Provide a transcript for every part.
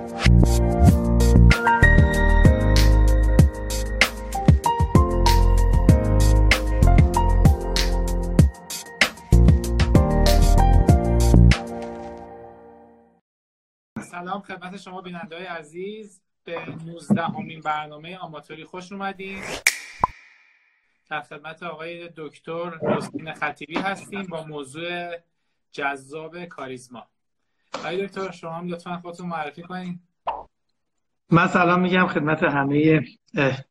سلام خدمت شما بیننده‌های عزیز، به 19مین برنامه آماتوری خوش اومدید. در خدمت آقای دکتر حسین خطیبی هستیم با موضوع جذاب کاریزما. آقای دکتر شما هم لطفاً خودتون معرفی کنین. من سلام میگم خدمت همه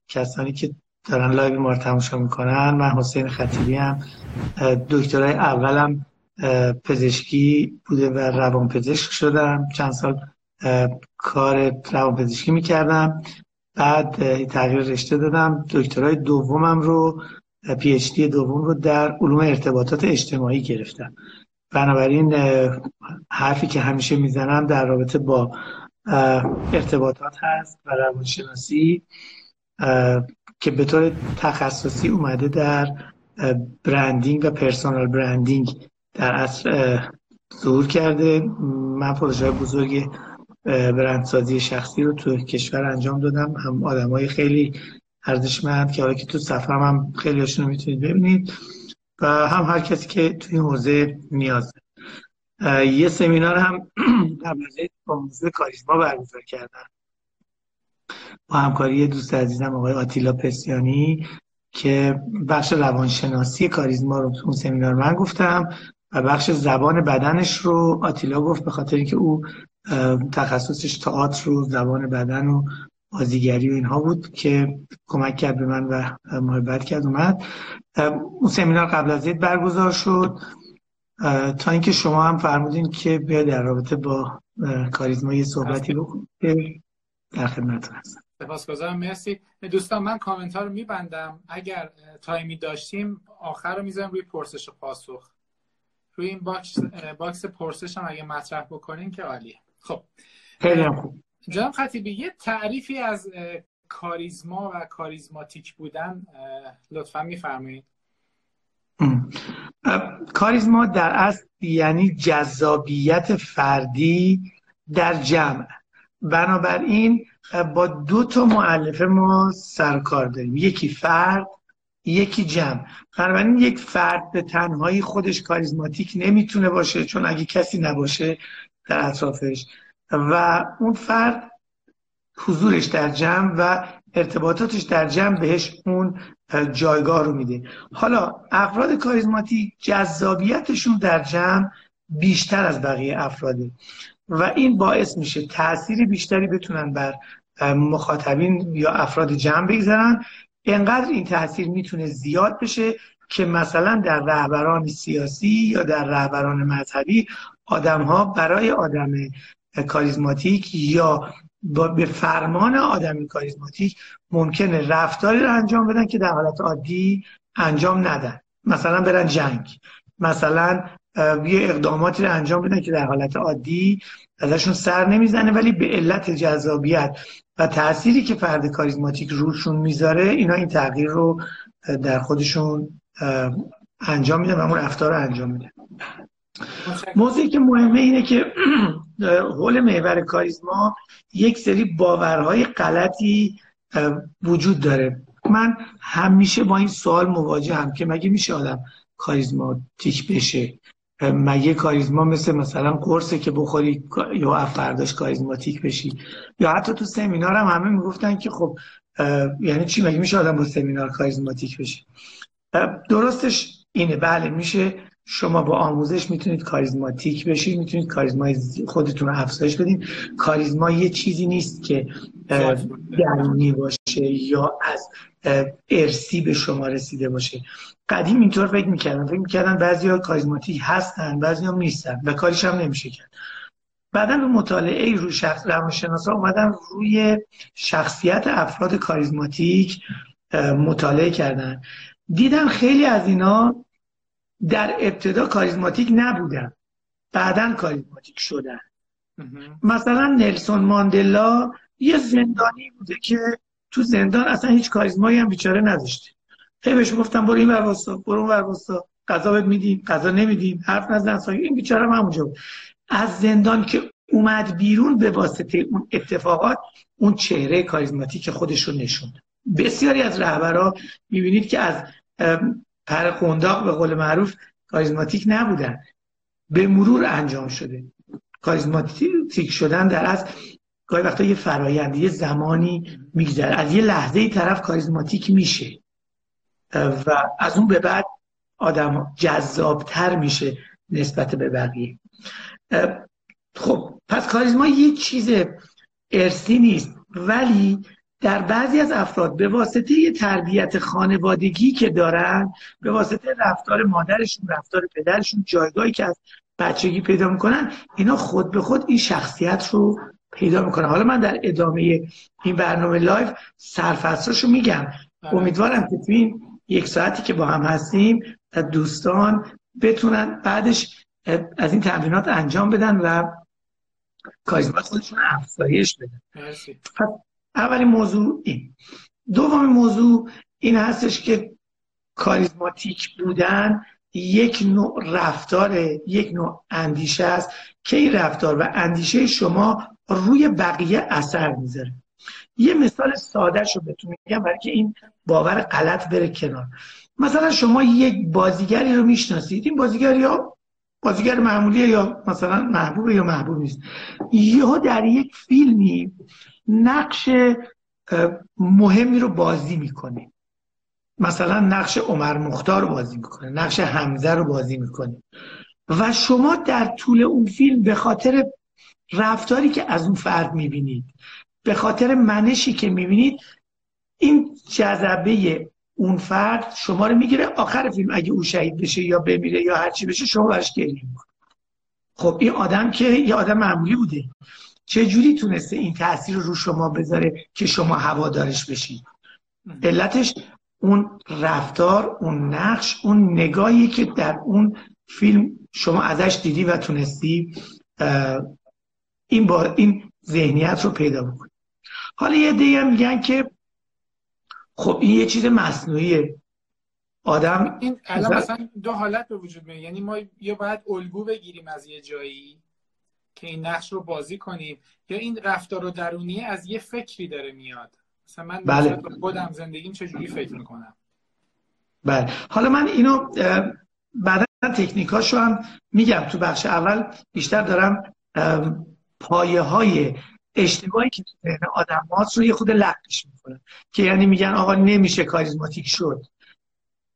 کسانی که دارن لایو ما رو تماشا میکنن. من حسین خطیبی هم دکترای اولم پزشکی بوده و روانپزشک شدم. چند سال کار روانپزشکی میکردم، بعد تغییر رشته دادم. دکترای دومم رو، پی اچ دی دوم رو در علوم ارتباطات اجتماعی گرفتم. بنابراین حرفی که همیشه میزنم در رابطه با ارتباطات هست و روانشناسی که به طور تخصصی اومده در برندینگ و پرسونال برندینگ در اصل ظهور کرده. من پروژه بزرگ برندسازی شخصی رو تو کشور انجام دادم، هم آدمای خیلی ارزشمند که حالا که تو سفرم هم خیلی هاشون رو میتونید ببینید و هم هر کسی که تو این حوزه نیاز داره. یه سمینار هم در موضوع کاریزما برگزار کردن با همکاری دوست عزیزم آقای آتیلا پسیانی که بخش روانشناسی کاریزما رو تو اون سمینار من گفتم و بخش زبان بدنش رو آتیلا گفت، به خاطر اینکه او تخصصش تئاتر و زبان بدن و بازیگری و اینها بود که کمک کرد به من و محبت کرد اومد. اون سمینار قبل از عید برگزار شد تا اینکه شما هم فرمودین که بیا در رابطه با کاریزما یه صحبتی بکنید. در خدمتتون هستم. سپاسگزارم، مرسی. دوستان من کامنت ها رو میبندم، اگر تایمی داشتیم آخر رو میذاریم روی پرسش و پاسخ. روی این باکس پرسش هم اگه مطرح بکنین که عالیه. خب خیلی خوب. جناب خطیبی یه تعریفی از کاریزما و کاریزماتیک بودن لطفا میفرمایید. کاریزما در اصل یعنی جذابیت فردی در جمع. بنابراین با دو تا مؤلفه ما سرکار داریم، یکی فرد یکی جمع. بنابراین یک فرد به تنهایی خودش کاریزماتیک نمیتونه باشه، چون اگه کسی نباشه در اطرافش و اون فرد حضورش در جمع و ارتباطاتش در جمع بهش اون جایگاه رو میده. حالا افراد کاریزماتیک جذابیتشون در جمع بیشتر از بقیه افراده و این باعث میشه تأثیر بیشتری بتونن بر مخاطبین یا افراد جمع بگذارن. اینقدر این تأثیر میتونه زیاد بشه که مثلا در رهبران سیاسی یا در رهبران مذهبی آدمها برای آدم کاریزماتیک یا به فرمان آدم کاریزماتیک ممکنه رفتاری رو انجام بدن که در حالت عادی انجام ندن. مثلا برن جنگ، مثلا یه اقداماتی رو انجام بدن که در حالت عادی ازشون سر نمیزنه، ولی به علت جذابیت و تأثیری که فرد کاریزماتیک روشون میذاره اینا این تغییر رو در خودشون انجام میدن و اون رفتار رو انجام میدن. موضوعی که مهمه اینه که حول محور کاریزما یک سری باورهای غلطی وجود داره. من همیشه با این سوال مواجهم که مگه میشه آدم کاریزماتیک بشه؟ مگه کاریزما مثلا قرصه که بخوری یا فرداش کاریزماتیک بشی؟ یا حتی تو سمینار هم همه میگفتن که خب یعنی چی، مگه میشه آدم با سمینار کاریزماتیک بشه؟ درستش اینه، بله میشه. شما با آموزش میتونید کاریزماتیک بشید، میتونید کاریزمای خودتون رو افزایش بدید. کاریزما یه چیزی نیست که درونی باشه یا از ارثی به شما رسیده باشه. قدیم اینطور فکر میکردن بعضیا کاریزماتیک هستن بعضیا نیستن و کاریش هم نمیشه کرد. بعدا به مطالعه روی شخص روانشناسا اومدن روی شخصیت افراد کاریزماتیک مطالعه کردن، دیدن خیلی از اینا در ابتدا کاریزماتیک نبودن، بعداً کاریزماتیک شدن. مثلا نلسون ماندلا یه زندانی بوده که تو زندان اصلا هیچ کاریزمایی هم بیچاره نداشته. هی بهش گفتم برو این ور واسا، برو اون ور واسا، غذا بهت میدیم، غذا نمیدیم، حرف نزن، ساکت. این بیچاره هم همونجا بود. از زندان که اومد بیرون به واسطه اون اتفاقات، اون چهره کاریزماتیک خودش رو نشوند. بسیاری از رهبرها میبینید که از پر قنداق به قول معروف کاریزماتیک نبودن، به مرور انجام شده. کاریزماتیک شدن در از گاهی وقتا یه فرایند، یه زمانی میگذره، از یه لحظه ای طرف کاریزماتیک میشه و از اون به بعد آدم جذابتر میشه نسبت به بقیه. خب پس کاریزما یه چیز ارثی نیست، ولی در بعضی از افراد به واسطه یه تربیت خانوادگی که دارن، به واسطه رفتار مادرشون، رفتار پدرشون، جایگاهی که از بچگی پیدا میکنن، اینا خود به خود این شخصیت رو پیدا میکنن. حالا من در ادامه این برنامه لایو سرفصلاشو میگم. امیدوارم که تو این یک ساعتی که با هم هستیم دوستان بتونن بعدش از این تمرینات انجام بدن و کاریزما خودشون افزایش بدن. مرسی. اولین موضوع این. دومین موضوع این هستش که کاریزماتیک بودن یک نوع رفتاره، یک نوع اندیشه است که این رفتار و اندیشه شما روی بقیه اثر میذاره. یه مثال ساده شو بهتون میگم برای که این باور غلط بره کنار. مثلا شما یک بازیگری رو میشناسید، این بازیگر یا بازیگر معمولیه یا مثلا محبوبه یا محبوب نیست، یهو در یک فیلمی نقش مهمی رو بازی میکنه، مثلا نقش عمر مختار رو بازی میکنه، نقش حمزه رو بازی میکنه و شما در طول اون فیلم به خاطر رفتاری که از اون فرد میبینید، به خاطر منشی که میبینید، این جذبه اون فرد شما رو میگیره. آخر فیلم اگه او شهید بشه یا بمیره یا هرچی بشه، شما براش گریه میکنید. خب این آدم که یه آدم معمولی بوده، چجوری تونسته این تاثیر رو شما بذاره که شما هوادارش بشید؟ علتش اون رفتار، اون نقش، اون نگاهی که در اون فیلم شما ازش دیدی و تونستی این ذهنیت رو پیدا بکنید. حالا یه دیگه میگن که خب این یه چیز مصنوعیه، آدم این الان مثلا دو حالت به وجود میاد، یعنی ما یا باید الگو بگیریم از یه جایی که این نقش رو بازی کنیم، یا این رفتار و درونی از یه فکری داره میاد. مثلا من خودم زندگیم چجوری فکر میکنم. بله حالا من اینو بعدا تکنیکاشو هم میگم، تو بخش اول بیشتر دارم پایه های اشتباهی که تو ذهن آدم هاست رو یه خود لغوش میکنن، که یعنی میگن آقا نمیشه کاریزماتیک شد،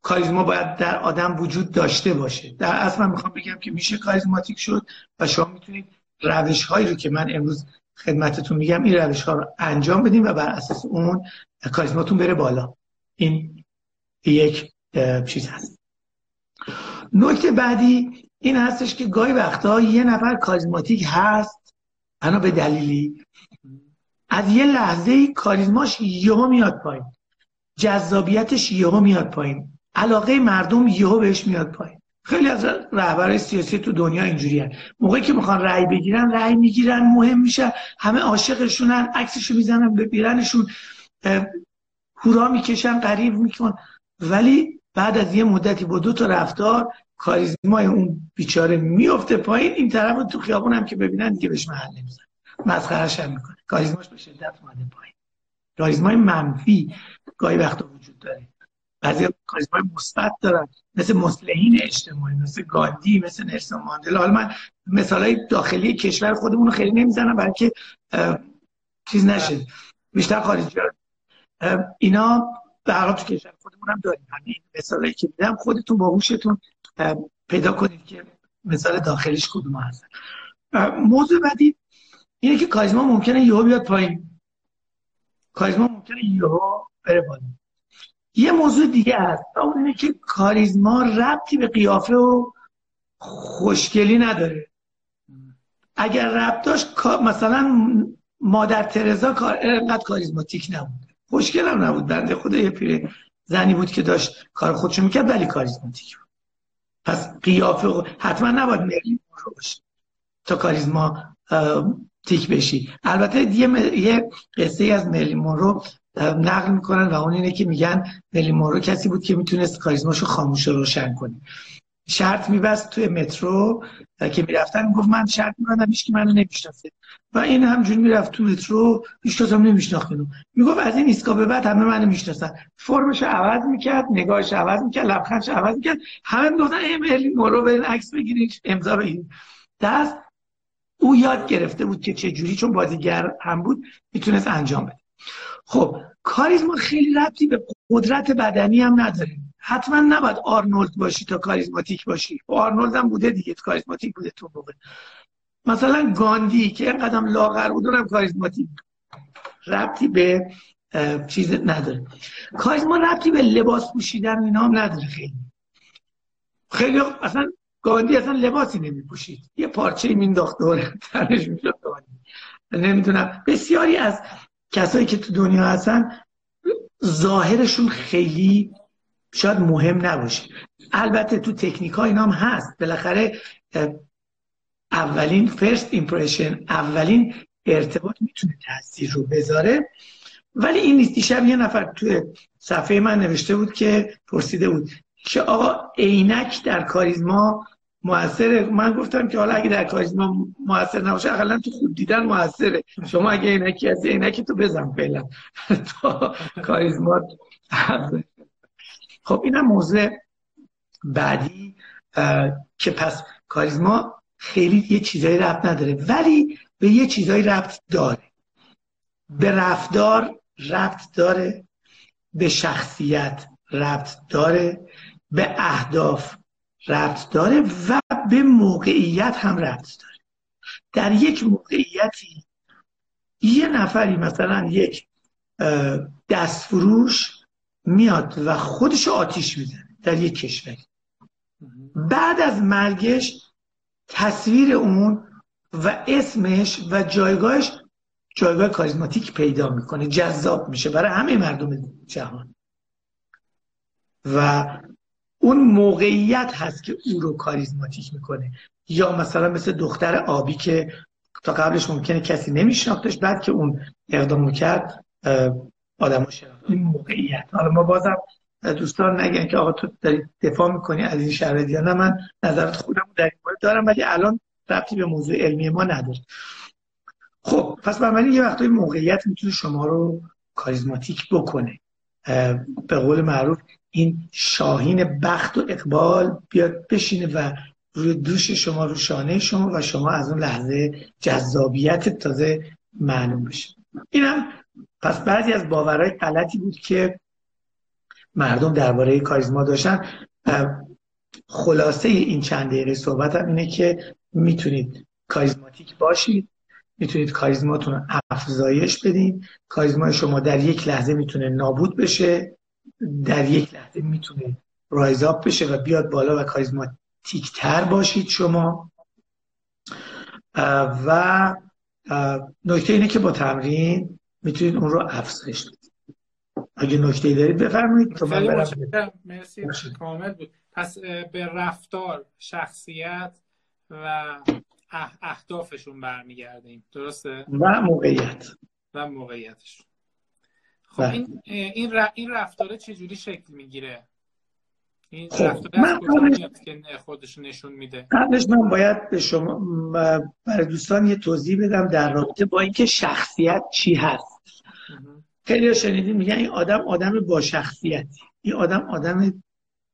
کاریزما باید در آدم وجود داشته باشه. در اصل من میخوام بگم که میشه کاریزماتیک شد و شما میتونید روش هایی رو که من امروز خدمتتون میگم، این روش ها رو انجام بدیم و بر اساس اون کاریزماتون بره بالا. این یک چیز هست. نکته بعدی این هستش که گاهی وقتا یه نفر کاریزماتیک هست اما به دلیلی از یه لحظه کاریزماش یهو میاد پایین، جذابیتش یهو میاد پایین، علاقه مردم یهو بهش میاد پایین. خیلی از رهبرای سیاسی تو دنیا اینجوریه، موقعی که میخوان رأی بگیرن رأی میگیرن، مهم میشه، همه عاشقشونن، عکسشو میزنن، ببیرنشون، هورا میکشن، قریب میکنن، ولی بعد از یه مدتی با دو تا رفتار کاریزمای اون بیچاره میفته پایین، این طرف تو خیابون هم که ببینن دیگه بهش محل نمیزن، مسخره‌اش هم میکنه. کاریزماش به شدت اومده پایین. کاریزمای منفی گاهی وقتا وجود داره. بعضی کاریزمای مثبت دارن، مثل مصلحین اجتماعی، مثل گاندی، مثل نلسون ماندلا. حالا من مثالای داخلی کشور خودمون رو خیلی نمیزنم برای که چیز نشه، بیشتر خارجی اینا در تو کشور خودمون هم داریم. همین مثالایی که میدم خودتون با هوشتون پیدا کنید که مثال داخلیش کدوم هستن. موضوع بعدی اینه که کاریزما ممکنه یهو بیاد پایین، کاریزما ممکنه یهو بره بالا. یه موضوع دیگه هست، اون اینه که کاریزما ربطی به قیافه و خوشگلی نداره. اگر ربط داشت مثلا مادر ترزا انقدر کاریزماتیک نبود، خوشگل هم نبود، بنده خدا یه پیر زنی بود که داشت کار خودشو میکرد ولی کاریزماتیک بود. پس قیافه حتما نباید مرلین مونرو باشی تا کاریزما تیک بشی. البته یه قصه از مرلین مونرو نقل میکنن و اون اینه که میگن مرلین مونرو کسی بود که میتونست کاریزماشو خاموش روشن کنه. شرط می‌بست توی مترو که می‌رفتن، میگفت من شرط می‌بندم هیچ کی منو نمی‌شناسه و این همجوری می‌رفت تو مترو، هیچ کس هم نمی‌شناخت منو. میگفت از این ایستگاه به بعد همه منو می‌شناسن. فرمش عوض می‌کرد، نگاهش عوض می‌کرد، لبخندش عوض می‌کرد. همه می‌گفتن مرلین مونرو برین عکس بگیرین، امضا بدین. دست او یاد گرفته بود که چه جوری، چون بازیگر هم بود میتونست انجام بده. خب کاریزما خیلی ربطی به قدرت بدنی هم نداره. حتما نباید آرنولد باشی تا کاریزماتیک باشی. آرنولد هم بوده دیگه، کاریزماتیک بوده تو موقع. مثلا گاندی که اینقدر لاغر بود اونم کاریزماتیک. ربطی به چیز نداره. کاریزما ربطی به لباس پوشیدن اینا هم نداره خیلی. خیلی اصلا گاندی اصلا لباسی نمی‌پوشید. یه پارچه‌ای مینداخت دور تنش می‌شد گاندی. نمی‌دونم بسیاری از کسایی که تو دنیا هستن ظاهرشون خیلی شاید مهم نباشه. البته تو تکنیک‌ها اینا هم هست. بالاخره اولین فرست ایمپرشن، اولین ارتباط میتونه تاثیر رو بذاره. ولی این نیست. دیشب یه نفر تو صفحه من نوشته بود که پرسیده بود که آقا عینک در کاریزما موثره؟ من گفتم که حالا اگه در کاریزما موثر نباشه حداقل تو خوب دیدن موثره. شما اگه عینکی از عینکی تو بزن فعلا تا کاریزما. خب اینم موضوع بعدی که پس کاریزما خیلی یه چیزایی ربط نداره ولی به یه چیزایی ربط داره. به رفتار ربط داره، به شخصیت ربط داره، به اهداف ربط داره و به موقعیت هم ربط داره. در یک موقعیتی یه نفری مثلا یک دستفروش میاد و خودشو آتیش میزنه در یک کشوری. بعد از مرگش تصویر اون و اسمش و جایگاهش جایگاه کاریزماتیک پیدا میکنه، جذاب میشه برای همه مردم جهان و اون موقعیت هست که او رو کاریزماتیک میکنه. یا مثلا مثل دختر آبی که تا قبلش ممکنه کسی نمیشناختش، بعد که اون اقدام کرد آدمو شناخت. این موقعیت. حالا ما بازم دوستان نگن که آقا تو داری دفاع میکنی از این شرایط یا نه، من نظرت خودمو در این مورد دارم ولی الان ربطی به موضوع علمی ما نداره. خب پس بنابراین یه وقتایی موقعیت میتونه شما رو کاریزماتیک بکنه. به قول معروف این شاهین بخت و اقبال بیاد بشینه و روی دوش شما، رو شانه شما و شما از اون لحظه جذابیت تازه معلوم بشه. اینم پس بعضی از باورهای غلطی بود که مردم درباره کاریزما داشتن. خلاصه این چند دقیقه صحبتم اینه که میتونید کاریزماتیک باشید، میتونید کاریزماتون رو افزایش بدید. کاریزما شما در یک لحظه میتونه نابود بشه، در یک لحظه میتونه رایز آپ بشه و بیاد بالا و کاریزماتیک تر باشید شما. و نکته اینه که با تمرین میتونید اون رو افزایش بدید. اگه نکته‌ای دارید بفرمایید تا من برم. مرسی، کامل بود. پس به رفتار، شخصیت و اهدافشون برمیگردیم، درسته؟ و موقعیتشون. خب این رفتاره چجوری شکل میگیره؟ این رفتاره که خودش نشون میده. قبلش من باید به شما برای دوستان یه توضیح بدم در رابطه با اینکه شخصیت چی هست. خیلی شنیدیم میگن این آدم با شخصیتی، این آدم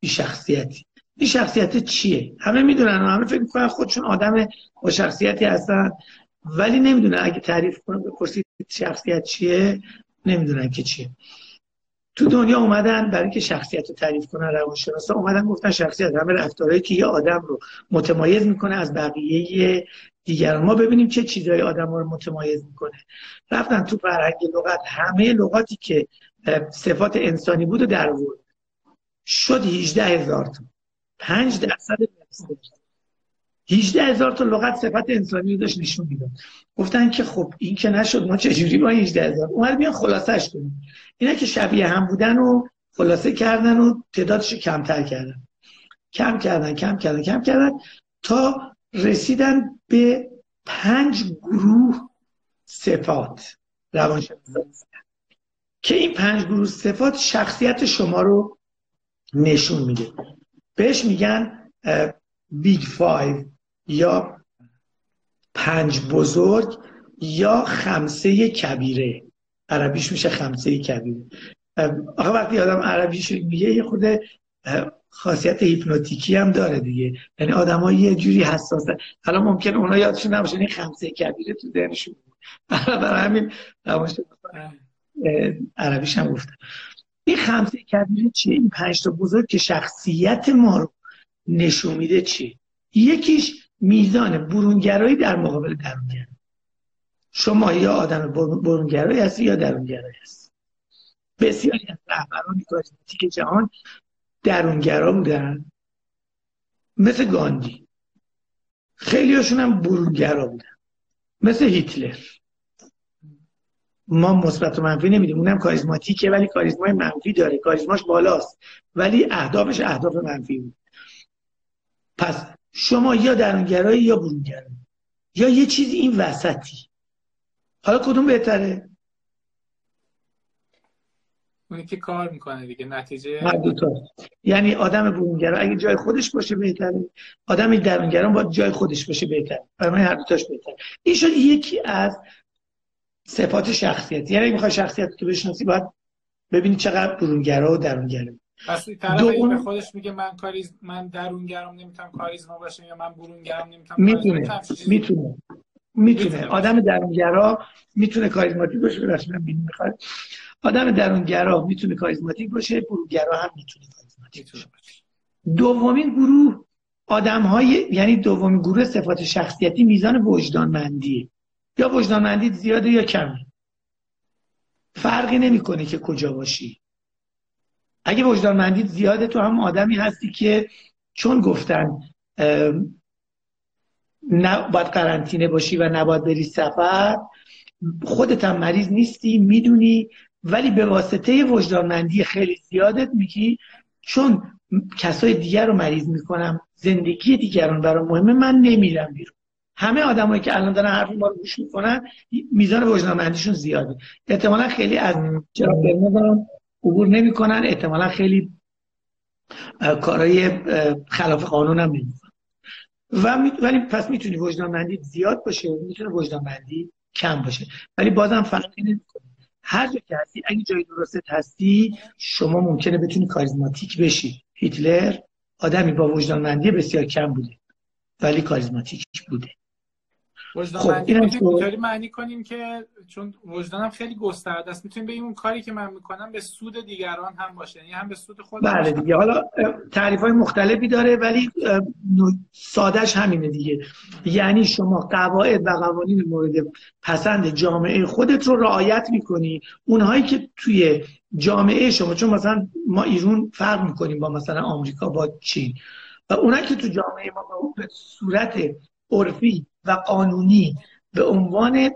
بی شخصیتی. این شخصیت چیه؟ همه میدونن و همه فکر میکنن خودشون آدم با شخصیتی هستن ولی نمیدونن. اگه تعریف کنم بپرسید شخصیت چیه؟ نمیدونن که چیه. تو دنیا اومدن برای اینکه شخصیت رو تعریف کنن، روانشناسا اومدن گفتن شخصیت همه رفتارهایی که یه آدم رو متمایز میکنه از بقیه دیگران. ما ببینیم چه چیزای آدم رو متمایز میکنه. رفتن تو فرهنگ لغت همه لغاتی که صفات انسانی بود رو در آورد. شد 18000 تا. 5% 18000 تا لغت صفت انسانی داشت نشون میداد. گفتن که خب این که نشد، ما چجوری با 18000 اومد بیان خلاصش کنیم. اینا که شبیه هم بودن و خلاصه کردن و تعدادش کمتر کردن. کم کردن تا رسیدن به 5 گروه صفات. روانشناسان که این 5 گروه صفات شخصیت شما رو نشون میده. بهش میگن بیگ فایو یا پنج بزرگ یا خمسه کبیره، عربیش میشه خمسه کبیره. آخه وقتی آدم عربیش میگه یه خورده خاصیت هیپنوتیکی هم داره دیگه، یعنی آدم‌ها یه جوری حساسن. الان ممکن اونا یادشون نباشه این خمسه کبیره تو دهنشون، برای همین نباشه عربیش هم گفتم. این خمسه کبیره چیه؟ این پنج تا بزرگ که شخصیت ما رو نشون میده چیه؟ یکیش میزان برونگرایی در مقابل درونگرایی. شما یا آدم برونگرایی هستی یا درونگرایی هستی. بسیاری از رهبران کاریزماتیک جهان درونگرا بودن، مثل گاندی. خیلی هاشون هم برونگرا بودن، مثل هیتلر. ما مثبت و منفی نمیدیم، اونم کاریزماتیکه ولی کاریزمای منفی داره، کاریزماش بالاست ولی اهدافش اهداف منفی بود. پس شما یا درونگرایی یا برونگرایی یا یه چیزی این وسطی. حالا کدوم بهتره؟ اونی که کار میکنه دیگه، نتیجه دوتا. یعنی آدم برونگرا اگه جای خودش باشه بهتره، آدم درونگرا باید جای خودش باشه بهتره. برای هر دوتاش بهتره. این شد یکی از صفات شخصیت. یعنی اگه میخوای شخصیت تو بشناسی باید ببینی چقدر برونگرا و درونگرا. پس طرف به خودش میگه من درونگرام نمیتونم کاریزما باشم یا من برونگرام نمیتونم. میتونه آدم درونگرا میتونه کاریزماتیک باشه. آدم درونگرا میتونه کاریزماتیک باشه، برونگرا هم میتونه کاریزماتیک باشه. دومین گروه آدم‌های، یعنی دومین گروه صفات شخصیتی، میزان وجدانمندیه. یا وجدانمندی زیاده یا کمه، فرقی نمیکنه که کجا باشی. اگه وجدانمندی زیاده تو هم آدمی هستی که چون گفتن باید قرنطینه باشی و نباید بری سفر، خودت هم مریض نیستی، میدونی، ولی به واسطه وجدانمندی خیلی زیادت میگی چون کسای دیگر رو مریض میکنم، زندگی دیگران برام مهمه، من نمیرم بیرون. همه آدمایی که الان دارن حرف ما رو گوش میکنن میزان وجدانمندیشون زیاده. احتمالا خیلی از چرا برنامه عبور نمیکنن، احتمالا خیلی کارهای خلاف قانون هم نمیکنن. ولی پس میتونی وجدانمندی زیاد باشه، میتونه وجدانمندی کم باشه، ولی بازم فرقی نمیکنه. هر جا که هستی اگه جای درست هستی شما ممکنه بتونی کاریزماتیک بشی. هیتلر آدمی با وجدانمندی بسیار کم بوده ولی کاریزماتیک بوده. وجدانمندی خب اینطوری معنی کنیم که چون وجدانم خیلی گسترده است میتونیم بگیم اون کاری که من میکنم به سود دیگران هم باشه، یعنی هم به سود خودم. بله دیگه، حالا تعریف‌های مختلفی داره ولی سادهش همینه دیگه. یعنی شما قواعد و قوانین مورد پسند جامعه خودت رو رعایت میکنی، اونهایی که توی جامعه شما، چون مثلا ما ایران فرق میکنیم با مثلا آمریکا، با چین، و اونایی که تو جامعه ما به صورت عرفی و قانونی به عنوان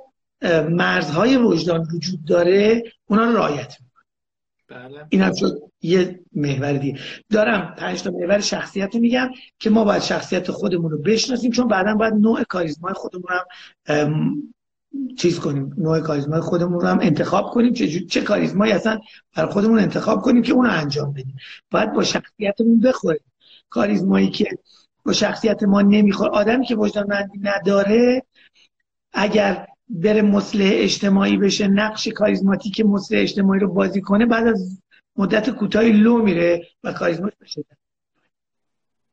مرزهای وجدان وجود داره اونا رو رعایت میکنه. بله. این هم شد یه محور دیگه. دارم 5 تا محور شخصیت رو میگم که ما باید شخصیت خودمون رو بشناسیم، چون بعداً باید نوع کاریزمای خودمون رو هم چیز کنیم، نوع کاریزمای خودمون رو هم انتخاب کنیم، چه کاریزمایی اصلا برای خودمون انتخاب کنیم که اون رو انجام بدیم. باید با شخصیتمون بخوره. کاریزمایی که با شخصیت ما نمیخوره، آدمی که وجدانمندی نداره اگر بره مصلح اجتماعی بشه، نقش کاریزماتیک مصلح اجتماعی رو بازی کنه، بعد از مدت کوتاهی لو میره و کاریزماش بشه.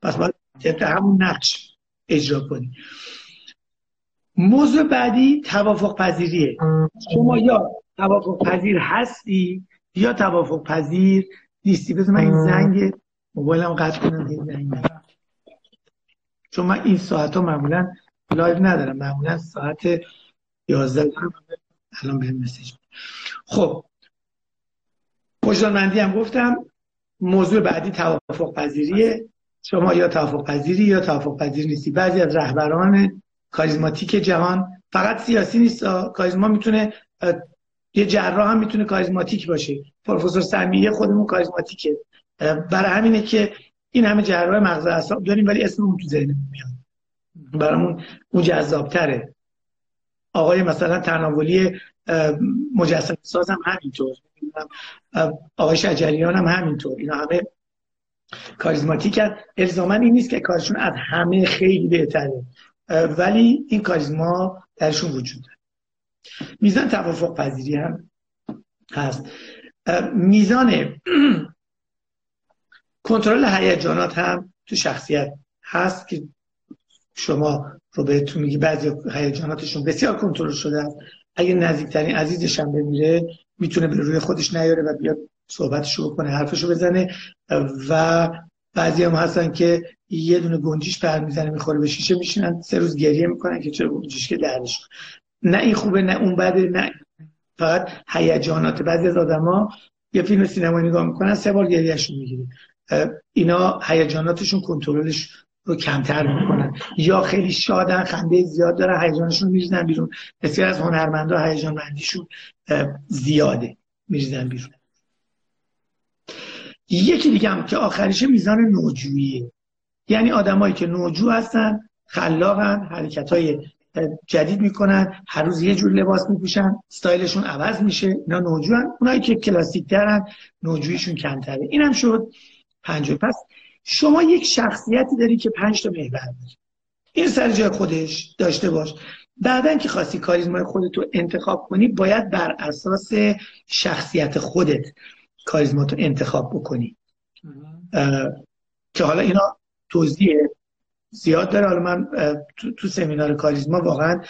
پس باید طبق همون نقش اجرا کنی. موضوع بعدی توافق پذیریه. شما یا توافق پذیر هستی یا توافق پذیر نیستی. بذار من این زنگ موبایلم قطع کنم، این زنگ ندارم چون من این ساعت ها معمولا لایو ندارم، معمولا ساعت 11 دارم. الان به مسیج. خب وجدانمندی هم گفتم. موضوع بعدی توافق پذیریه. شما یا توافق پذیری یا توافق پذیر نیستی. بعضی از رهبران کاریزماتیک جهان، فقط سیاسی نیست، کاریزما میتونه، یه جراح هم میتونه کاریزماتیک باشه. پروفسور سمیه خودمون کاریزماتیکه، برای همینه که این همه جراح مغز اعصاب داریم ولی اسممون تو ذهنمون میاد، برامون اون جذاب‌تره. آقای مثلا تناولی مجسمه ساز هم همینطور، آقای شجریان هم همینطور، اینا همه کاریزماتیک الزاما این نیست که کارشون از همه خیلی بهتره، ولی این کاریزما درشون وجود داره. میزان توافق پذیری هم هست، میزان کنترل هیجانات هم تو شخصیت هست که شما رو بهتون میگی بعضی هیجاناتشون بسیار کنترل شده است، اگه نزدیکترین عزیزشم بمیره میتونه به روی خودش نیاره و بیاد صحبتشو بکنه، حرفشو بزنه. و بعضی هم هستن که یه دونه گنجیش برمیزنه میخوره به شیشه، میشینن 3 روز گریه میکنن که چرا گنجیش که دردش، نه این خوبه نه اون بده، نه فقط هیجانات. بعضی از آدما یه فیلم سینمایی نگاه میکنن 3 بار گریهشون میگیره، اینا هیجاناتشون کنترلش رو کمتر میکنن، یا خیلی شادن خنده زیاد دارن هیجانشون میریزن بیرون. بسیار از هنرمندا هیجانمندیشون زیاده، میریزن بیرون. یکی دیگه هم که آخرشه میزان نوجوییه، یعنی آدمایی که نوجو هستن، خلاقن، حرکتای جدید میکنن، هر روز یه جور لباس میپوشن، استایلشون عوض میشه، اینا نوجوان. اونایی که کلاسیک ترن نوجوییشون کمتره. اینم شد 5. پس شما یک شخصیتی داری که 5 تا محور داره. این سر جای خودش داشته باش. بعدن که خاصی کاریزمای خودتو انتخاب کنی، باید بر اساس شخصیت خودت کاریزماتو انتخاب بکنی. که حالا اینا توضیح زیاد داره. حالا من تو سمینار کاریزما واقعا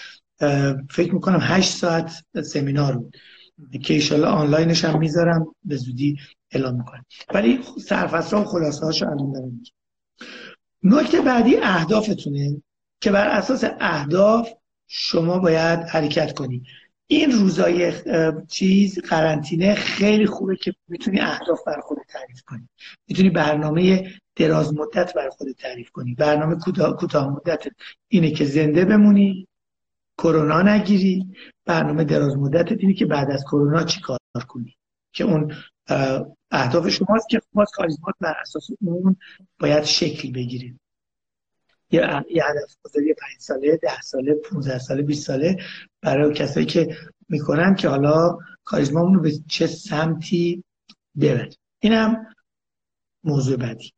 فکر میکنم 8 ساعت سمینار بود که ایشالله آنلاینش هم میذارم، به زودی اعلام میکنم، ولی سرفصل‌ها و خلاصه هاشو الان دارم میگم. نکته بعدی اهدافتونه که بر اساس اهداف شما باید حرکت کنی. این روزای قرنطینه خیلی خوبه که میتونی اهداف بر خودت تعریف کنی، میتونی برنامه دراز مدت بر خودت تعریف کنی، برنامه کوتاه مدت اینه که زنده بمونی، کرونا نگیری، برنامه دراز مدت اینه که بعد از کرونا چی کار کنی، که اون اهداف شماست که باز کاریزمات بر اساس اون باید شکل بگیریم. یه هدف گذاری 5 ساله، 10 ساله، 15 ساله، 20 ساله برای کسایی که میکنن که حالا کاریزمامون رو به چه سمتی ببرد. اینم موضوع بعدی.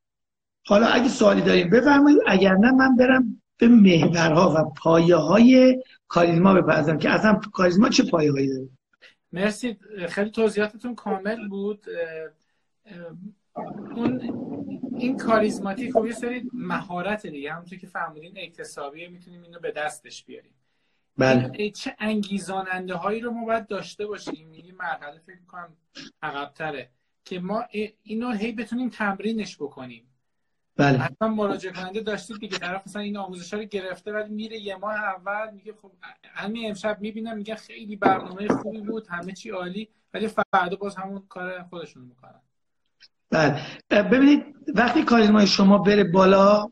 حالا اگه سوالی داریم بفرمایید، اگر نه من برم به محورها و پایه های کاریزما بپردازم که اصلا کاریزما چه پایه هایی داره. مرسی، خیلی توضیحاتتون کامل بود. این کاریزماتیک خب یه سری مهارت دیگه همونطور که فهمیدین اکتسابیه، میتونیم اینو به دستش بیاریم. بله. چه انگیزاننده هایی رو ما باید داشته باشیم؟ این مرحله فکر می‌کنم عقب‌تره که ما اینو هی بتونیم تمرینش بکنیم. بله. حتما مراجع کننده داشتید دیگه، طرف مثلا این آموزش‌ها رو گرفته ولی میره یه ماه اول میگه خب همین امشب میبینم میگه خیلی برنامه خوبی بود، همه چی عالی، ولی فردا باز همون کار خودشون میکنن. بله. ببینید وقتی کاریزمای شما بره بالا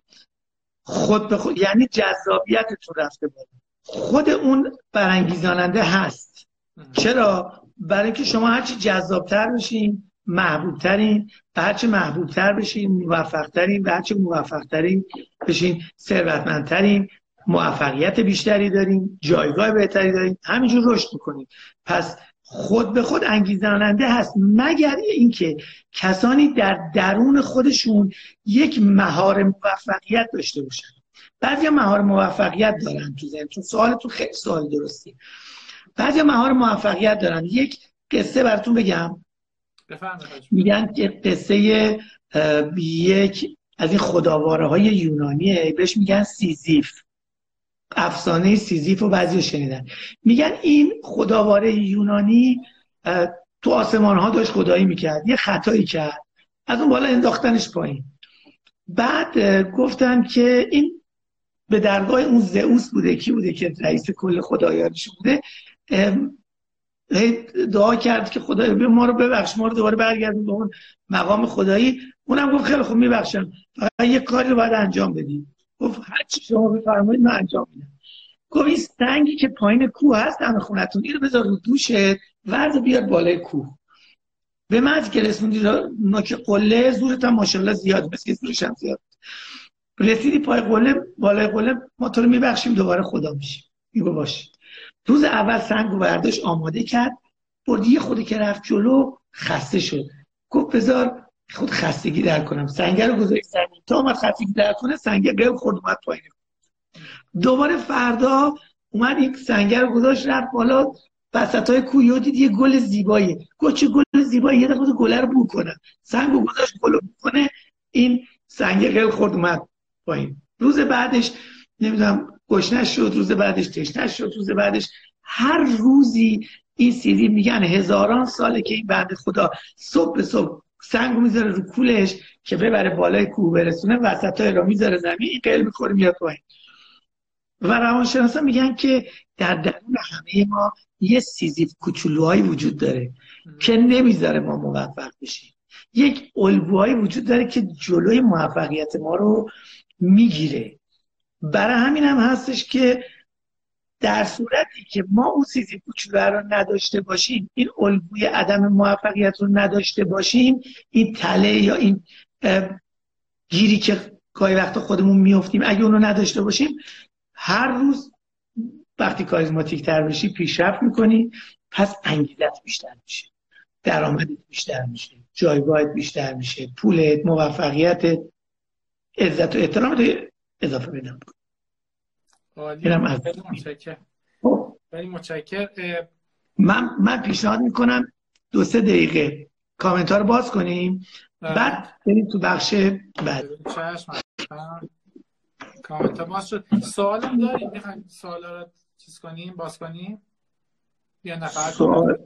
خود به خود، یعنی جذابیتتون رفته بالا، خود اون برانگیزاننده هست. چرا؟ برای اینکه شما هرچی جذابتر بشین محبوبترین، و هرچه محبوبتر بشین موفقترین، و هرچه موفقترین بشین ثروتمندترین، موفقیت بیشتری دارین، جایگاه بهتری دارین، همینجور رشد میکنین. پس خود به خود انگیزاننده هست، مگر اینکه کسانی در درون خودشون یک مهار موفقیت داشته باشن. بعضی مهار موفقیت دارن تو ذهن، چون سوالتون خیلی سوال درستی. بعضی مهار موفقیت دارن. یک قصه براتون بگم، میگن که قصه یک از این خداواره های یونانیه، بهش میگن سیزیف. افسانه سیزیف رو بعضی شنیدن. میگن این خداواره یونانی تو آسمان ها داشت خدایی میکرد، یه خطایی کرد، از اون بالا انداختنش پایین. بعد گفتن که این به درگاه اون زئوس بوده، کی بوده که رئیس کل خدایانش بوده، دعا کرد که خدایا ما رو ببخش، ما رو دوباره برگردون به اون مقام خدایی. اونم گفت خیلی خوب میبخشم، فقط یه کاری رو باید انجام بدی. گفت هر چی شما بفرمایید من انجام میدم. گفت این سنگی که پایین کوه هست دم خونتون، اینو بذار رو دوشت، ورد بیار بالای کوه، به مرد که رسوندی نوک قله، زورت هم ماشاءالله زیاد، مثل زورش هم زیاد، رسیدی پای قله، بالای قله، ما تو رو میبخشیم دوباره خدا میشیم. میگه باشه. روز اول سنگو برداشت آماده کرد، برد یه خودی که رفت جلو خسته شد، گفت بذار خود خستگی در کنم. سنگه رو گذاشت زمین، تا اومد خستگی در کنه سنگه قلب خورد اومد پایین. دوباره فردا اومد این سنگه رو گذاشت رفت بالا وسطای کویو دید یه گل زیبایی، گفت چه گل زیبایی، یه دفعه گل رو بو کنه، سنگو گذاشت گل رو کنه، این سنگه قلب خورد اومد پایین. روز بعدش نمیدونم گشنه شد، روز بعدش تشنه شد، روز بعدش هر روزی این سیزی میگن هزاران ساله که این بنده خدا صبح به صبح سنگو میذاره رو کولش که ببره بالای کوه برسونه، وسطای را میذاره زمین قلب میخوره میاد پایین. و روانشناسا میگن که در درون همه ما یه سیزیف کوچولوهایی وجود داره که نمیذاره ما موفق بشیم، یک الگوهایی وجود داره که جلوی موفقیت ما رو میگیره. برای همین هم هستش که در صورتی که ما اون سیزیف کوچولو رو نداشته باشیم، این الگوی عدم موفقیت رو نداشته باشیم، این تله یا این گیری که گاهی وقتا خودمون میافتیم اگه اون رو نداشته باشیم، هر روز وقتی کاریزماتیک تر بشی پیشرفت میکنی، پس انگیزت بیشتر میشه، درآمدت بیشتر میشه، جایگاهت بیشتر میشه، پولت، موفقیتت، عزت و احترامت اضافه پیدا میکنه. خیلی متشکرم. خیلی متشکرم. من پیشنهاد میکنم 2-3 دقیقه کامنت ها رو باز کنیم بعد بریم تو بخش بعد. کامنت باز شد. سوال هم داریم؟ میخوایم سوال ها رو چیز کنیم باز کنیم یا نفر سوال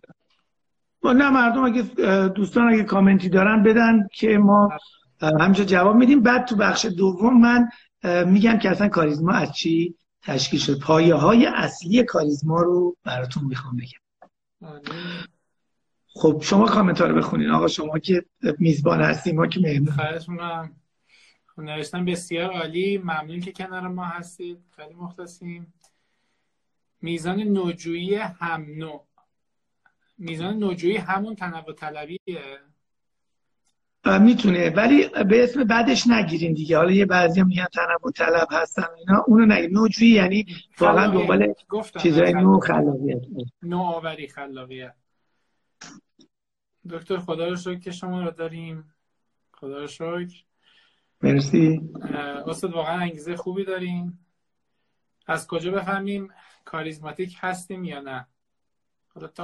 کنیم؟ نه مردم اگه دوستان اگه کامنتی دارن بدن که ما همینجا جواب میدیم. بعد تو بخش دوم من میگم که اصلا کاریزما از چی تشکیل شد، پایه های اصلی کاریزما رو براتون میخوام بگم. خب شما کامنت ها رو بخونین آقا، شما که میزبان هستیم، ما که مهمون. نوشتن بسیار عالی، ممنون که کنار ما هستید، خیلی مخلصیم. میزان نوجویی هم نوع. میزان نوجویی همون تنوع طلبیه میتونه، ولی به اسم بعدش نگیرین دیگه. حالا یه بعضی هم میگن تنوع طلب هستن اینا، اونو نگیرین. نوجویی یعنی واقعا دنبال چیزای نو، خلاقیت، نوآوری، خلاقیت. دکتر خدا رو شکر که شما رو داریم، خدا رو شکر. مرسی استاد، واقعا انگیزه خوبی داریم. از کجا بفهمیم کاریزماتیک هستیم یا نه؟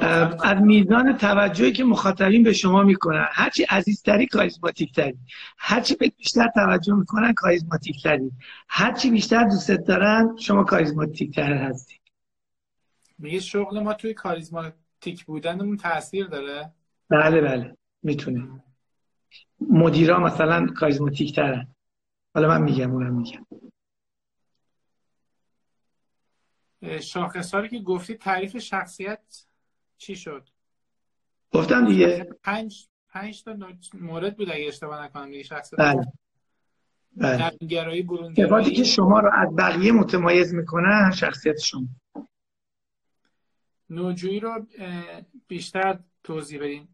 از میزان توجهی که مخاطبین به شما میکنن. هرچی عزیزتری کاریزماتیک تری، هرچی بیشتر توجه میکنن کاریزماتیک تری، هرچی بیشتر دوست دارن شما کاریزماتیک تر هستید. میگه شغل ما توی کاریزماتیک بودنمون تاثیر داره؟ بله بله میتونه. مدیرا مثلا کاریزماتیک ترن. حالا من میگم اونم میگم. شاخص هایی که گفتی تعریف شخصیت چی شد؟ گفتم دیگه 5 تا مورد بود اگه اشتباه نکنم دیگه. شخصیت بله. درونگرایی، برونگرایی، صفاتی که شما رو از بقیه متمایز میکنه شخصیت شما. نوجویی رو بیشتر توضیح بدین.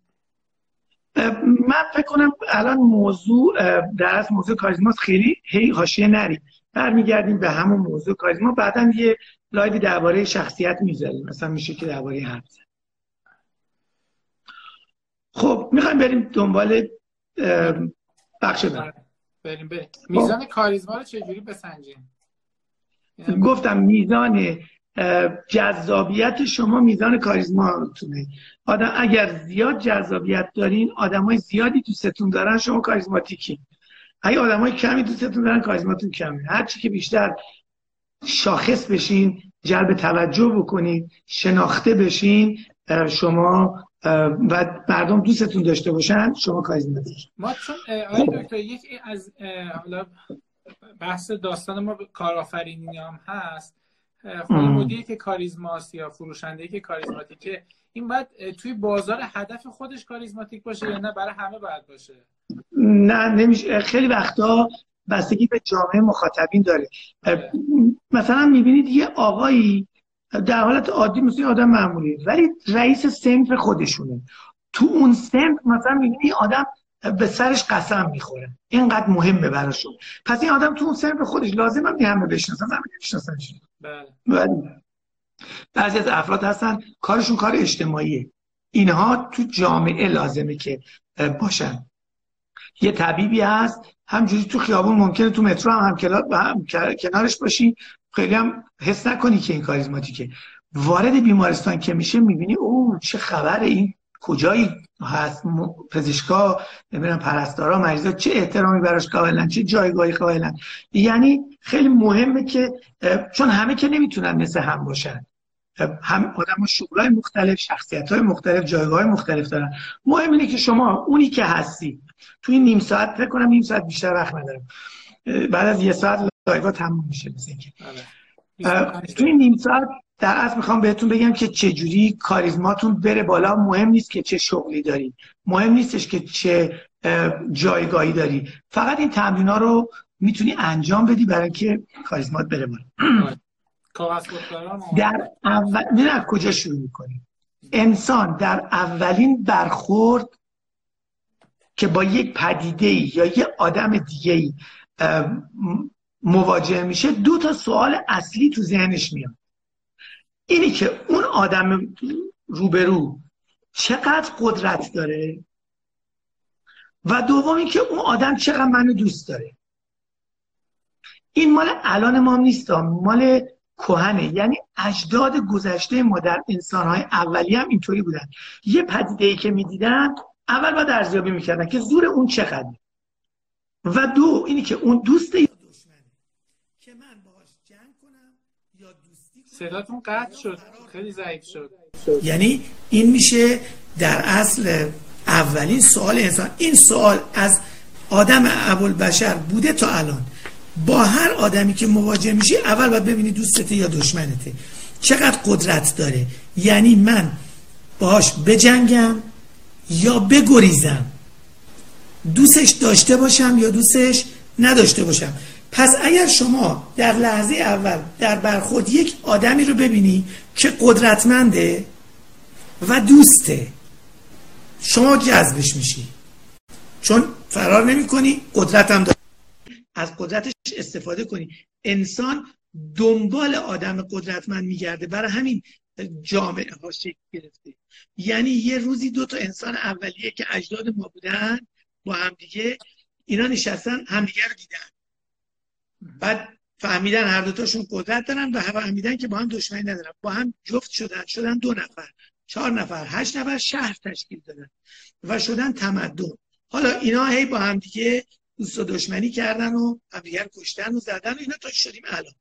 من فکر کنم الان موضوع در از موضوع کاریزما خیلی حاشیه نریم، برمیگردیم به همون موضوع کاریزما، بعدم یه لایو درباره شخصیت میذاریم، مثلا میشه که درباره حرف زدن. خب میخوایم بریم دنبال بخش بعد. بریم. میزان کاریزما رو چجوری بسنجیم؟ گفتم میزان جذابیت شما میزان کاریزماتونه. آدم اگر زیاد جذابیت دارین، آدمای زیادی دوستتون دارن، شما کاریزماتیکی. اگه آدمای کمی دوستتون دارن، کاریزماتون کمه. هر چی که بیشتر شاخص بشین، جلب توجه بکنید، شناخته بشین، شما و مردم دوستتون داشته باشن، شما کاریزماتیکی. ما چون آقای دکتر یکی از حالا بحث داستان ما کارآفرینی هم هست، خود مدیری که کاریزماست یا فروشنده‌ای که کاریزماتیکه، این باید توی بازار هدف خودش کاریزماتیک باشه یا نه برای همه باید باشه؟ نه نمیشه. خیلی وقتا بستگی به جامعه مخاطبین داره. مثلا میبینید یه آقایی در حالت عادی مثل آدم معمولی، ولی رئیس صنف خودشونه، تو اون صنف مثلا میبینید آدم به سرش قسم میخوره، اینقدر مهمه براشون، پس این آدم تو اون صنف خودش لازمه هم همه بشناسنش. بله. بعضی از افراد هستن کارشون کار اجتماعیه، اینها تو جامعه لازمه که باشن. یه طبیبی هست همجوری تو خیابون، ممکنه تو مترو هم کنارش باشی، خیلی هم حس نکنی که این کاریزماتیکه. وارد بیمارستان که میشه میبینی اوه چه خبره، این کجایی هست، پزشکا نمیدونم پرستارا مریضا چه احترامی براش قائلن، چه جایگاهی قائلن. یعنی خیلی مهمه که چون همه که نمیتونن مثل هم باشن، هم آدم‌ها شغلای مختلف، شخصیت‌های مختلف، جایگاه‌های مختلف دارن. مهم اینه که شما اونی که هستی توی این نیم ساعت، فکر کنم نیم ساعت بیشتر وقت ندارم، بعد از یه ساعت لایو تموم میشه مثلا، که توی این نیم ساعت در اصل میخوام بهتون بگم که چجوری کاریزماتون بره بالا. مهم نیست که چه شغلی داری، مهم نیستش که چه جایگاهی داری، فقط این تمرین‌ها رو میتونی انجام بدی برای اینکه کاریزمات بره بالا. در اول میرم کجا شروع میکنی؟ انسان در اولین برخورد که با یک پدیده‌ای یا یه آدم دیگه‌ای مواجه میشه، دو تا سوال اصلی تو ذهنش میاد. اینی که اون آدم روبرو چقدر قدرت داره، و دومی که اون آدم چقدر منو دوست داره. این مال الان ما نیست، مال کهنه. یعنی اجداد گذشته ما در انسان‌های اولیه هم اینطوری بودن. یه پدیده‌ای که می‌دیدن اول باید ارزیابی می‌کردن که زور اون چقدر، و دو اینی که اون دوسته یا دشمنه که من باهاش جنگ کنم یا دوستی کنم. صداتون قطع شد، خیلی ضعیف شد. یعنی این میشه در اصل اولین سوال انسان. این سوال از آدم ابوالبشر بوده تا الان. با هر آدمی که مواجه میشی اول باید ببینی دوستته یا دشمنته، چقدر قدرت داره. یعنی من باهاش بجنگم یا بگریزم، دوستش داشته باشم یا دوستش نداشته باشم. پس اگر شما در لحظه اول در برخورد یک آدمی رو ببینی که قدرتمنده و دوسته، شما جذبش میشی، چون فرار نمی کنی، قدرت هم داره، از قدرتش استفاده کنی. انسان دنبال آدم قدرتمند میگرده، برای همین جامعه ها شکل گرفته. یعنی یه روزی دو تا انسان اولیه که اجداد ما بودن با همدیگه، اینا نشستن همدیگه رو دیدن، بعد فهمیدن هر دوتاشون قدرت دارن و فهمیدن که با هم دشمنی ندارن، با هم جفت شدن 2 نفر، 4 نفر، 8 نفر، شهر تشکیل دادن و شدن تمدن. حالا اینا هی با همدیگه دوست و دشمنی کردن و همدیگر کشتن و زدن و اینا تا شدیم الان.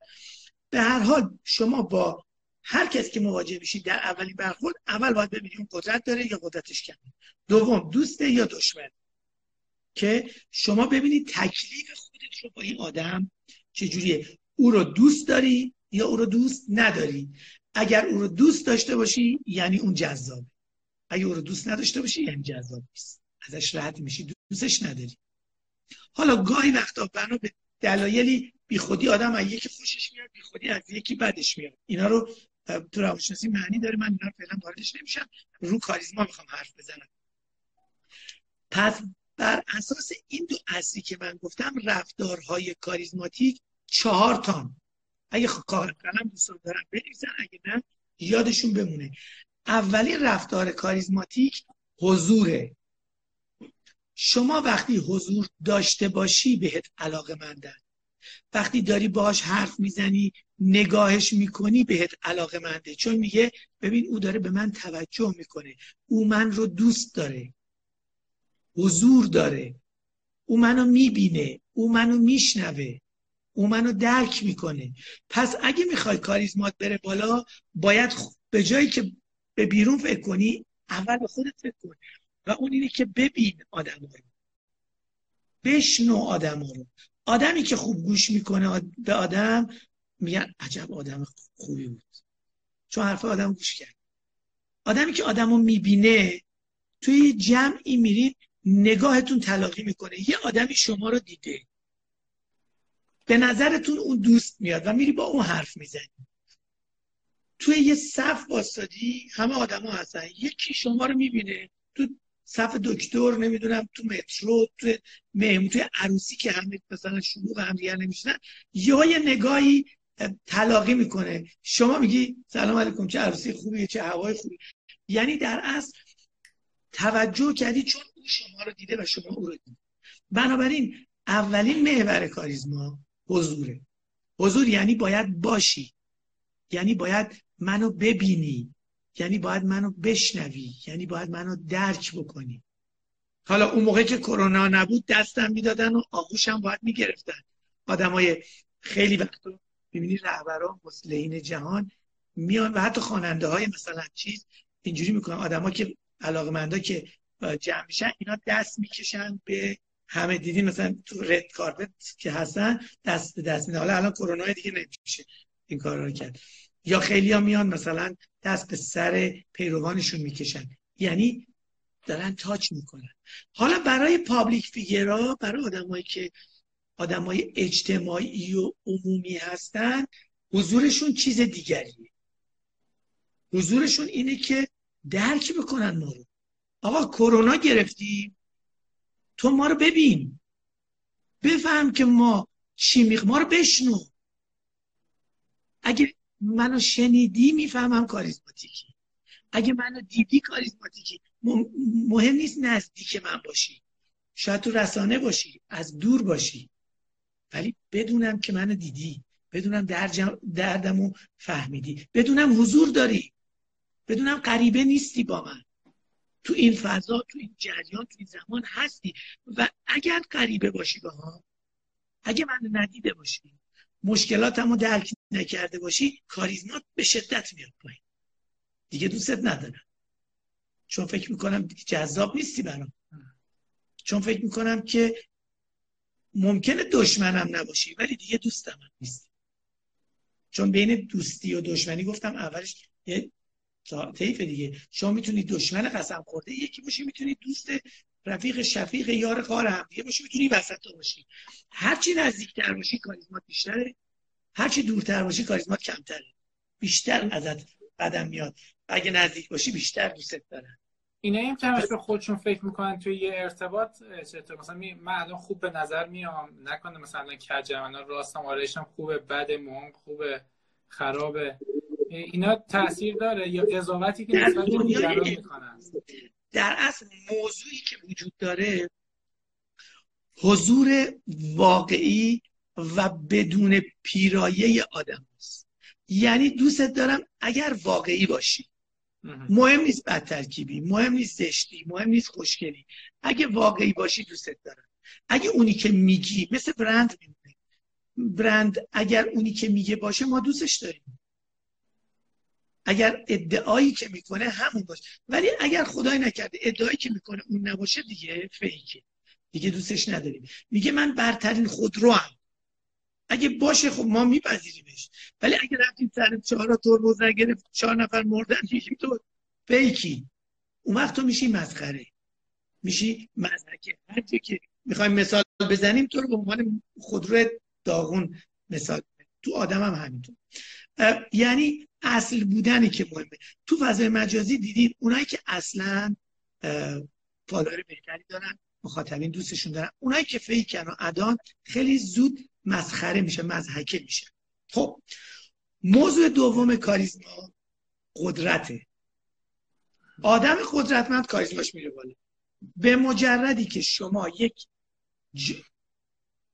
به هر حال شما با هر کسی که مواجه میشید در اولین برخورد، اول باید ببینید اون قدرت داره یا قدرتش کمه، دوم دوسته یا دشمن، که شما ببینید تکلیف خودت رو با این آدم چجوریه، او رو دوست داری یا او رو دوست نداری. اگر او رو دوست داشته باشی یعنی اون جذابه، اگر او رو دوست نداشته باشی یعنی جذاب نیست، ازش راحت میشی، دوستش نداری. حالا گاهی وقتا بنا به دلایلی بیخودی آدم از یکی خوشش میاد، بیخودی از یکی بدش میاد. اینا رو تو روانشناسی معنی داره، من اینا رو فعلا واردش نمیشم، رو کاریزما میخوام حرف بزنم. پس بر اساس این دو اصلی که من گفتم، رفتارهای کاریزماتیک 4 تان، اگه قلم دوستان دارن بنویسن، اگه نه یادشون بمونه. اولین رفتار کاریزماتیک حضوره. شما وقتی حضور داشته باشی بهت علاقه‌مندن، وقتی داری باهاش حرف میزنی، نگاهش میکنی، بهت علاقه‌منده، چون میگه ببین او داره به من توجه میکنه، او من رو دوست داره، حضور داره، او منو میبینه، او منو میشنوه، او منو درک میکنه. پس اگه میخوای کاریزمات بره بالا، باید به جایی که به بیرون فکر کنی، اول به خودت فکر کن. و اون اینه که ببین آدم رو، بشنو آدم رو. آدمی که خوب گوش میکنه به آدم، میگن عجب آدم خوبی بود، چون حرف آدم گوش کرد. آدمی که آدم رو میبینه، توی جمعی میرین نگاهتون تلاقی میکنه، یه آدمی شما رو دیده، به نظرتون اون دوست میاد و میری با اون حرف میزنی. توی یه صف واسطی همه آدم ها هستن، یکی شما رو میبینه تو صف دکتر، نمیدونم تو مترو، تو مهمون، توی عروسی که همه مثلا شلوغ همدیگر نمیشنن، یه نگاهی تلاقی میکنه، شما میگی سلام علیکم، چه عروسی خوبیه، چه هوای خوبی. یعنی در اصل توجه کردی چون او شما رو دیده و شما او رو دیده. بنابراین اولین محور کاریزما حضوره. حضور یعنی باید باشی، یعنی باید منو ببینی، یعنی باید منو بشنوی، یعنی باید منو درک بکنی. حالا اون موقع که کرونا نبود دستم میدادن و آغوشم باید میگرفتن. آدمای خیلی وقتا میبینی رهبران مسلمین جهان میان و حتی خواننده های مثلا چیز اینجوری میکنن، آدما که علاقمندا که جمع میشن اینا دست میکشن به همه، دیدین مثلا تو رد کارپت که هستن دست به دست میدن. حالا الان کرونا دیگه نمیشه این کارا رو کرد. یا خیلی‌ها میان مثلا دست به سر پیروانشون میکشن، یعنی دارن تاچ میکنن. حالا برای پابلیک فیگرها، برای آدمایی که آدمای اجتماعی و عمومی هستن، حضورشون چیز دیگریه. حضورشون اینه که درک بکنن ما رو. آقا کرونا گرفتیم، تو ما رو ببین، بفهم که ما چی میخوایم، ما رو بشنو. اگه منو شنیدی میفهمم کاریزماتیکی، اگه منو دیدی کاریزماتیکی. مهم نیست نزدیک من باشی، شاید تو رسانه باشی، از دور باشی، ولی بدونم که منو دیدی، بدونم دردمو فهمیدی، بدونم حضور داری، بدونم غریبه نیستی با من، تو این فضا، تو این جریان، تو این زمان هستی. و اگر غریبه باشی با هم، اگه منو ندیده باشی، مشکلاتمو درک نکرده باشی، کاریزمات به شدت میاد پایین، دیگه دوستت ندارم، چون فکر میکنم جذاب نیستی برام، چون فکر میکنم که ممکنه دشمنم نباشی ولی دیگه دوستم هم نیستی. چون بین دوستی و دشمنی گفتم اولش یه طیف دیگه، شما میتونی دشمن قسم خورده یکی باشی، میتونی دوست، رفیق، شفیق، یار غار هم دیگه باشی، میتونی وسط باشی. هرچی نزدیکتر باشی کاریزمات بیشتره، هرچی دورتر باشی کاریزمات کمتره، بیشتر ازت قدم میاد. اگه نزدیک باشی بیشتر دوست دارن. اینایی هم که همش به خودشون فکر میکنن توی یه ارتباط چطور، مثلا من الان خوب به نظر میام، نکنه مثلا کجم، الان راستم، آرایشم خوبه، بده، موام خوبه، خرابه، اینا تاثیر داره یا قضاوتی که نسبت به دیگران میکنن. در اصل موضوعی که وجود داره حضور واقعی و بدون پیرایه آدم است. یعنی دوستت دارم اگر واقعی باشی، مهم نیست بدترکیبی، مهم نیست زشتی، مهم نیست خوشگلی، اگه واقعی باشی دوستت دارم. اگه اونی که میگی مثل برند میمونه، برند اگر اونی که میگه باشه ما دوستش داریم، اگر ادعایی که میکنه همون باشه. ولی اگر خدای نکرده ادعایی که میکنه اون نباشه دیگه فیکه، دیگه دوستش نداریم. میگه من برترین خودرو هم، اگه باشه خب ما میپذیریمش، ولی اگه رفتیم سر 4 ترمز نگرفت، 4 نفر مردن، میگیم تو فیکی. اون وقت تو میشی مسخره، میشی مزهکه. هر چی که میخوایم مثال بزنیم تو رو به عنوان خودرو داغون مثال بزنیم. تو آدم هم همینطور. یعنی اصل بودنی که مهمه. تو فضای مجازی دیدین اونایی که اصلا پاداش بهتری دارن، مخاطبین دوستشون دارن، اونایی که فیکن و ادان خیلی زود مسخره میشه، مضحکه میشه. خب موضوع دوم کاریزما قدرته. آدم قدرتمند کاریزماش میره بالا. به مجردی که شما یک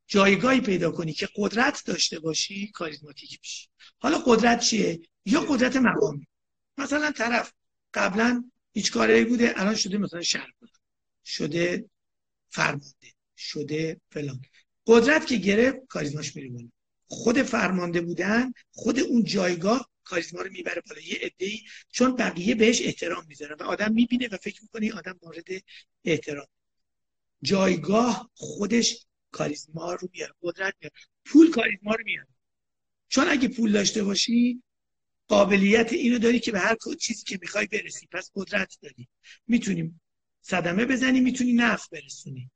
جایگاهی پیدا کنی که قدرت داشته باشی کاریزماتیک میشی. حالا قدرت چیه؟ یا قدرت مقامی، مثلا طرف قبلا هیچ کاری بوده الان شده مثلا شهردار، شده فرمانده، شده فلان. قدرت که گرفت کاریزماش میره بالا. خود فرمانده بودن، خود اون جایگاه کاریزما رو میبره بالا. یه عده‌ای چون بقیه بهش احترام میذارن و آدم میبینه و فکر میکنه این آدم مورد احترام. جایگاه خودش کاریزما رو میاره، قدرت میاره، پول کاریزما رو میاره. چون اگه پول داشته باشی قابلیت اینو داری که به هر چیزی که میخوای برسی، پس قدرت داری، میتونیم صدمه بزنی، میتونی نفع برسونی.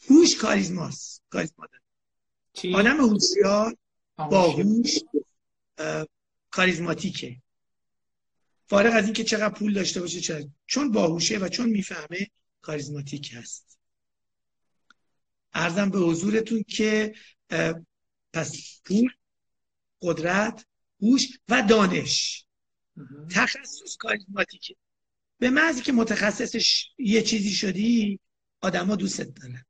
هوش کاریزماست، کاریزما داره. آدم هوشیار، باهوش، کاریزماتیکه، فارغ از اینکه چقدر پول داشته باشه. چون باهوشه و چون میفهمه کاریزماتیک هست. عرضم به حضورتون که پس پول، قدرت، هوش و دانش. تخصص کاریزماتیکه. به محض که متخصص یه چیزی شدی آدما دوستت دارن.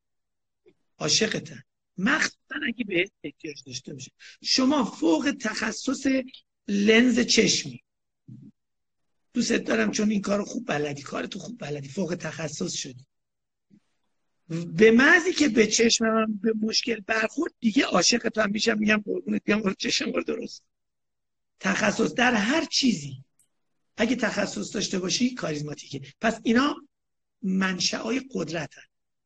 عاشقتن، مخصوصا اگه بهت احتیاج داشته باشه. شما فوق تخصص لنز چشمی، دوست دارم چون این کارو خوب بلدی، کارتو خوب بلدی، فوق تخصص شدی. به محضی که به چشمم به مشکل برخورد دیگه عاشقت هم میشم، میگم قربونت بیام، چشم رو درست. تخصص در هر چیزی اگه تخصص داشته باشی کاریزماتیکه. پس اینا منشأهای قدرتن.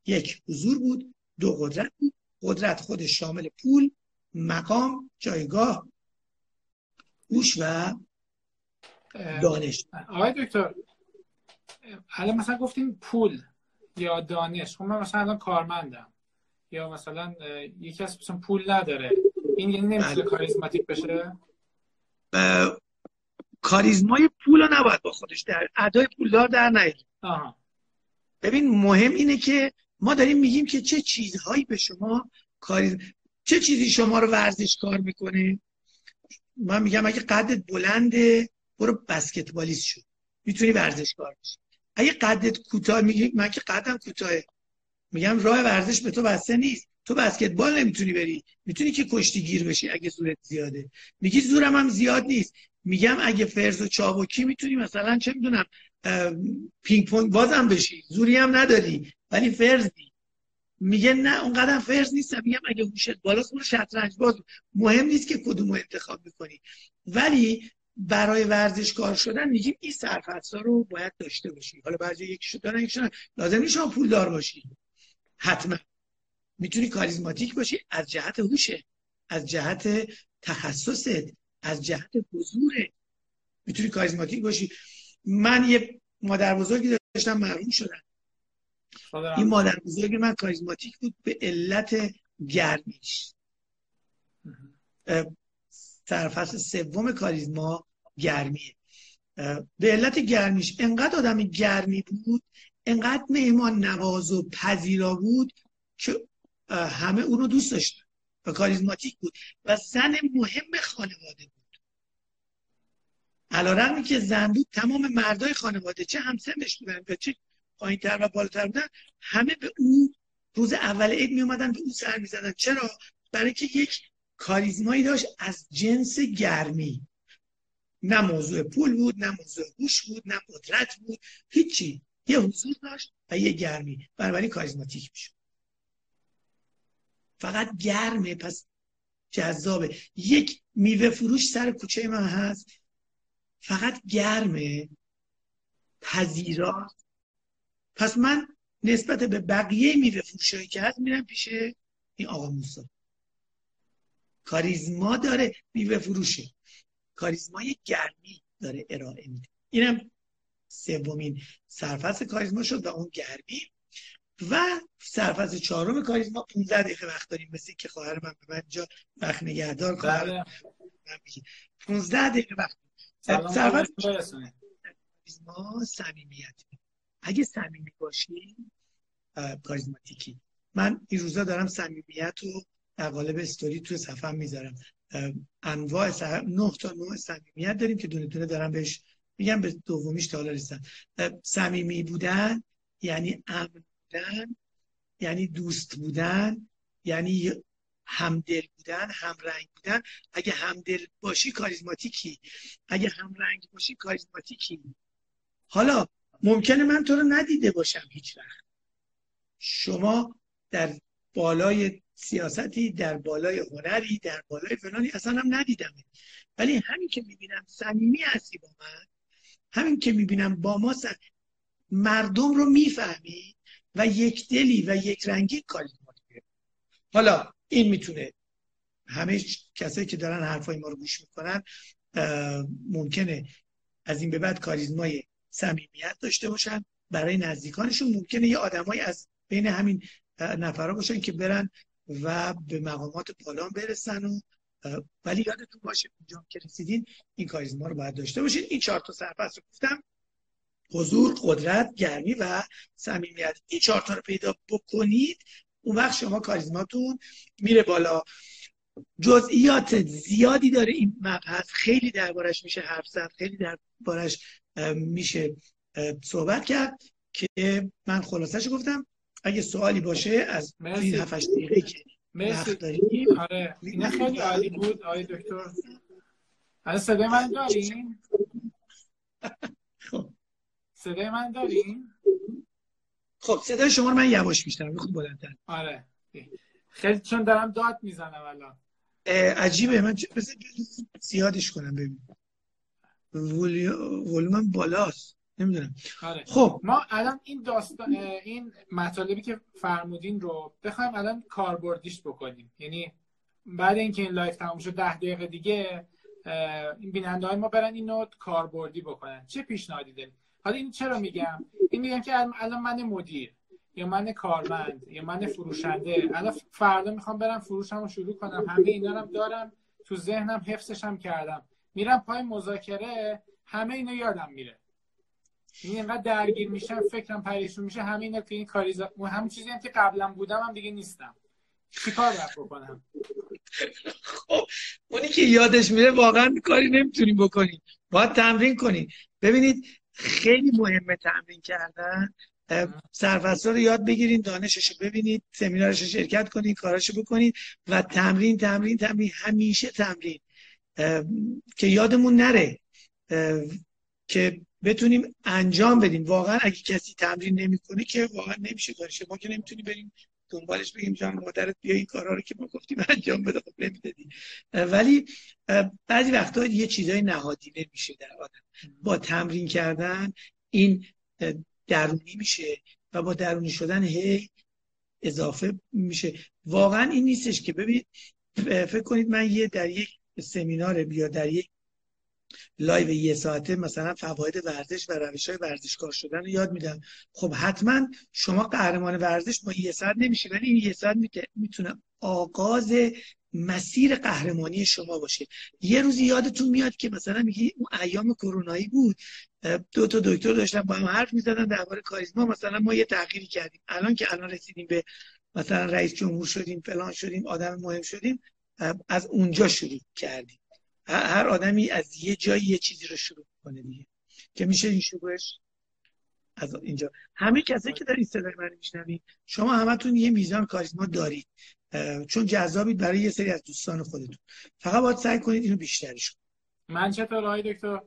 یک حضور بود، دو قدرت بود. قدرت خود شامل پول، مقام، جایگاه، هوش و دانش. آقای دکتر الان مثلا گفتیم پول یا دانش، خب من مثلا الان کارمندم یا مثلا یکی از مثلا پول نداره، این یعنی نمیشه کاریزماتیک بشه؟ کاریزمای پول رو نباید با خودش در ادای پولدار در نیاری. ببین مهم اینه که ما داریم میگیم که چه چیزهایی به شما چه چیزی شما رو ورزشکار میکنه. من میگم اگه قدت بلنده برو بسکتبالیست شو، میتونی ورزشکار بشی. اگه قدت کوتاه، میگی من که قدم کوتاهه، میگم راه ورزش به تو بسته نیست، تو بسکتبال نمیتونی بری، میتونی که کشتی گیر بشی اگه زورت زیاده. میگی زورم هم زیاد نیست، میگم اگه فرز و چابکی میتونی مثلا چه میدونم پینگ پونگ بازم بشی، زوری هم نداری ولی فرزی. میگه نه اونقدر فرز نیستم، میگم اگه هوشت بالاست برو شطرنج باز. مهم نیست که کدومو انتخاب میکنی، ولی برای ورزشکار شدن میگیم این سرفصلا رو باید داشته باشی. حالا بعضی یکیشو دارن یکیشو لازم نیست شما پولدار باشی حتما. میتونی کاریزماتیک باشی از جهت هوشه، از جهت تخصصت، از جهت حضوره میتونی کاریزماتیک باشی. من یه مادر بزرگی داشتم مرحوم شدن، این مادر بزرگ من کاریزماتیک بود به علت گرمیش. سرفصل سوم کاریزما گرمیه. به علت گرمیش انقدر آدمی گرمی بود، انقدر مهمان نواز و پذیرا بود که همه اون رو دوست داشتن و کاریزماتیک بود و زن مهم خانواده بود. علی‌رغمی که زن بود، تمام مردای خانواده چه همسنش بودن و چه پایین‌تر و بالاتر بودن، همه به او روز اول عید می اومدن به او سر می زدن. چرا؟ برای که یک کاریزمایی داشت از جنس گرمی. نه موضوع پول بود، نه موضوع هوش بود، نه قدرت بود، هیچی. یه حضور داشت و یه گرمی، بنابراین کاریزماتیک میشه. فقط گرمه، پس جذابه. یک میوه فروش سر کوچه من هست، فقط گرمه، پذیرا. پس من نسبت به بقیه میوه فروشایی که هست میرم پیش این آقا موسا. کاریزما داره، میوه فروشه، کاریزمای گرمی داره ارائه میده. اینم سومین سرفصل کاریزما شد و اون گرمی. و سرفصل چهارم کاریزما 15 دقیقه وقت داریم، مثل که خواهر من به من اینجا وقت نگهدار کنه. 15 دقیقه وقت. سرفصل کاریزما صمیمیت. اگه صمیمی باشی کاریزماتیکی. من این روزا دارم صمیمیت رو در قالب استوری توی صفحه میذارم. انواع 9 تا نوع صمیمیت داریم که دونه دونه دارم بهش میگم، به دومیش تا حالا رسیدم. صمیمی بودن یعنی امن بودن، یعنی دوست بودن، یعنی همدل بودن، همرنگ بودن. اگه همدل باشی کاریزماتیکی، اگه همرنگ باشی کاریزماتیکی. حالا ممکنه من تو رو ندیده باشم هیچ وقت، شما در بالای سیاستی، در بالای هنری، در بالای فلانی اصلا هم ندیدم، ولی همین که میبینم صمیمی هستی با من، همین که میبینم با ما مردم رو میفهمی و یک دلی و یک رنگی کاریزماتیکه. حالا این میتونه همه کسایی که دارن حرفای ما رو گوش میکنن ممکنه از این به بعد کاریزمای صمیمیت داشته باشن، برای نزدیکانشون ممکنه یه آدمایی از بین همین نفرا باشن که برن و به مقامات بالا برسن و ولی یادتون باشه اونجا که رسیدین این کاریزما رو باید داشته باشین. این 4 تا سرفصل رو گفتم، حضور، قدرت، گرمی و صمیمیت. این 4 تا رو پیدا بکنید، اون وقت شما کاریزماتون میره بالا. جزئیات زیادی داره این مبحث، خیلی دربارش میشه حرف زد، خیلی دربارش میشه صحبت کرد که من خلاصه‌اش گفتم. اگه سوالی باشه از این 7-8 دقیقه که وقت داریم. آره این خیلی عالی بود آقای دکتر. آره صدای من دارین؟ خب صدای من دارین؟ خب صدای شما رو من یواش میشنوم، خب بلندتر. آره خیلی چون دارم داد میزنم الان. عجیبه، من بذار زیادش کنم ببین. ولومم بالاست. نمیدونم. آره. خب ما الان این داستان، این مطالبی که فرمودین رو بخوایم الان کاربردیش بکنیم، یعنی بعد اینکه این لایف تموم شد 10 دقیقه دیگه این بیننده‌های ما برن اینو کاربردی بکنن، چه پیشنهادی دارید؟ حالا این چرا میگم؟ این میگم که الان من مدیر یا من کارمند یا من فروشنده، الان فردا میخوام برم فروشمو شروع کنم، همه اینا رو دارم تو ذهنم، حفظش هم کردم، میرم پای مذاکره همه اینا یادم میره، این اینقدر درگیر میشم، فکرم پریشون میشه، همینا که این کاریزماتیک همین چیزی هم که قبلا بودم هم دیگه نیستم. چیکار باید بکنم؟ خب اونی که یادش میره واقعا کاری نمیتونیم بکنیم، باید تمرین کنیم. ببینید خیلی مهمه تمرین کردن، سرفصلا رو یاد بگیرین، دانشش رو ببینید، سمینارش رو شرکت کنید، کاراشو بکنید و تمرین تمرین تمرین، همیشه تمرین که یادمون نره، که بتونیم انجام بدیم. واقعا اگه کسی تمرین نمیکنه که واقعا نمیشه کارش. ما که نمیتونیم بریم دنبالش بگیم جان مادرت بیا این کارا رو که ما گفتیم انجام بده، خب نمیدادی. ولی بعضی وقتا یه چیزای نهادینه میشه در آدم، با تمرین کردن این درونی میشه و با درونی شدن هی اضافه میشه. واقعا این نیستش که ببینید فکر کنید من در یک سمینار بیا در یک لایو یه ساعته مثلا فواید ورزش و روش‌های ورزشکار شدن رو یاد میدم. خب حتما شما قهرمان ورزش با یه ساعت نمیشه، ولی این یه ساعت میتونه آغاز مسیر قهرمانی شما باشه. یه روزی یادتون میاد که مثلا میگی اون ایام کرونایی بود، دو تا دکتر داشتن با هم حرف میزدن درباره کاریزما، مثلا ما یه تغییری کردیم، الان که الان رسیدیم به مثلا رئیس جمهور شدیم، فلان شدیم، آدم مهم شدیم، از اونجا شروع کردیم. هر آدمی از یه جایی یه چیزی رو شروع کنه دیگه، که میشه این شروعش از اینجا. همه کسایی که در این صدای من میشنوید، شما همتون یه میزان کاریزما دارید، چون جذابید برای یه سری از دوستان خودتون، فقط باید سعی کنید اینو بیشترش کنید. من چطور آقای دکتر؟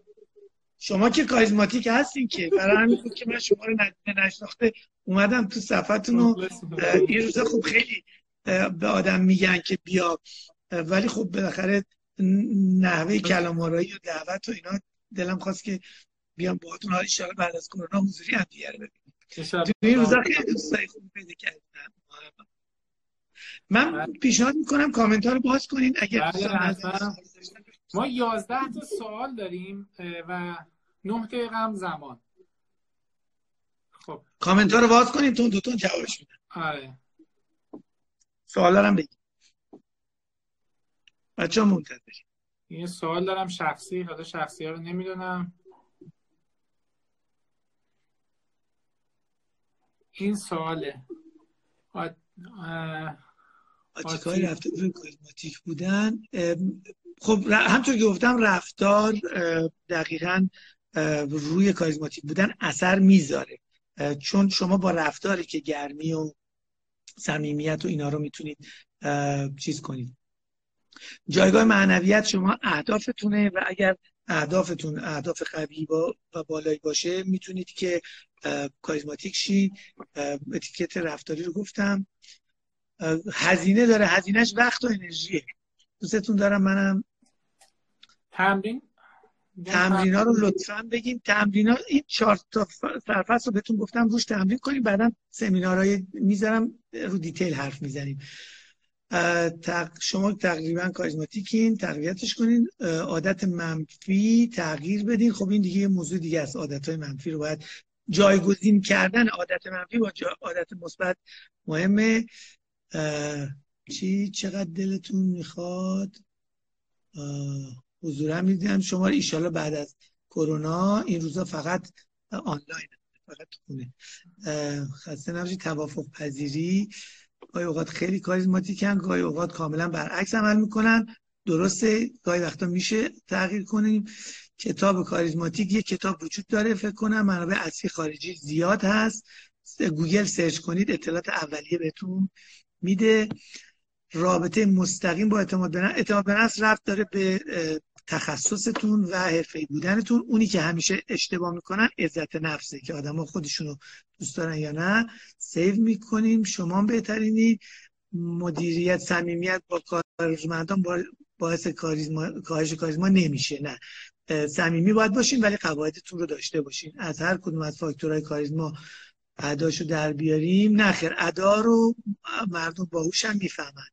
شما که کاریزماتیک هستین که برای همین بود که من شما رو نشناخته اومدم تو صفحتون و این روزا خب خیلی به آدم میگن که بیا، ولی خب بالاخره نحوه کلام‌آرایی و دعوت و اینا دلم خواست که بیام باهاتون، حالا ان شاءالله بعد از کرونا حضوری هم دیگه رو ببینیم. این روزا خیلی دوستای خوب پیدا کردم. من پیشنهاد می‌کنم کامنت‌ها رو باز کنین اگه ما 11 تا سوال داریم و 9 دقیقه هم زمان. خب کامنت‌ها رو باز کنین، تون دوتون جوابش میدن. آره سوالا هم بگید بچه ها، منتظر یه سوال دارم شخصی، حالا شخصی ها رو نمیدونم. این سواله آتیکای رفتار به کاریزماتیک بودن. خب همطور که گفتم رفتار دقیقاً روی کاریزماتیک بودن اثر میذاره، چون شما با رفتاری که گرمی و صمیمیت و اینا رو میتونید چیز کنید. جایگاه معنویت شما اهدافتونه و اگر اهدافتون اهداف قوی و بالایی باشه میتونید که کاریزماتیک شید. اتیکت رفتاری رو گفتم. هزینه داره، هزینهش وقت و انرژیه. دوستتون دارم. منم تمرین ها رو لطفاً بگین. تمرین ها این 4 تا سرفصل رو بهتون گفتم روش تمرین کنیم، بعدا سمینارهای میذارم رو دیتیل حرف میزنیم. شما تقریبا کاریزماتیکین، تقویتش کنین. عادت منفی تغییر بدین. خب این دیگه یه موضوع دیگه است، عادت‌های منفی رو باید جایگزین کردن، عادت منفی با عادت مثبت مهمه. چی چقدر دلتون میخواد حضورم میدم شما رو ان شاءالله بعد از کرونا. این روزا فقط آنلاین، فقط تو خونه، خسته نباشید. توافق پذیری گاهی اوقات خیلی کاریزماتیکن، گاهی اوقات کاملا برعکس عمل میکنن. درسته گاهی وقتا میشه تغییر کنیم. کتاب کاریزماتیک، یک کتاب وجود داره فکر کنم، منابع اصلی خارجی زیاد هست. گوگل سرچ کنید اطلاعات اولیه بهتون میده. رابطه مستقیم با اعتماد به نفس، اعتماد به نفس ربط داره به تخصصتون و حرفه‌ای بودنتون. اونی که همیشه اشتباه میکنن عزت نفسه که آدما خودشونو دوست دارن یا نه. سیو میکنیم، شما بهترینی. مدیریت صمیمیت با کارمندان باعث کاهش کاریزما نمیشه، نه. صمیمی باید باشین ولی قواعدتون رو داشته باشین. از هر کدوم از فاکتورهای کاریزما اداشو در بیاریم، نخیر ادا رو مردم باهوش هم میفهمن.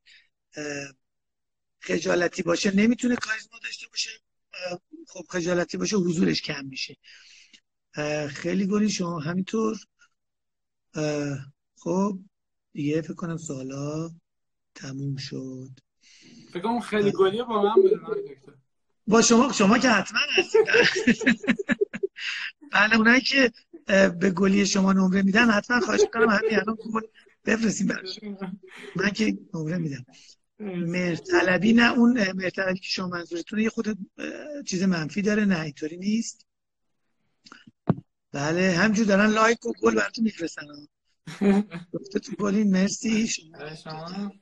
خجالتی باشه نمیتونه کاریزما داشته باشه، خب خجالتی باشه حضورش کم میشه. خیلی گلی شما همینطور. خب دیگه فکر کنم سوالا تموم شد. فکر کنم خیلی گلیه با من بودن دکتر. با شما که حتما هستید. بله اونایی که به گلی شما نمره میدن حتما خواهش می‌کنم همین الان بفرستین براش. من که نمره میدم. مرتلبی نه، اون مرتلبی که شما منظورتونه یه خود چیز منفی داره، نه اینطوری نیست. بله همجور دارن لایک و گل براتون میفرستن. تو گلی مرسی شما.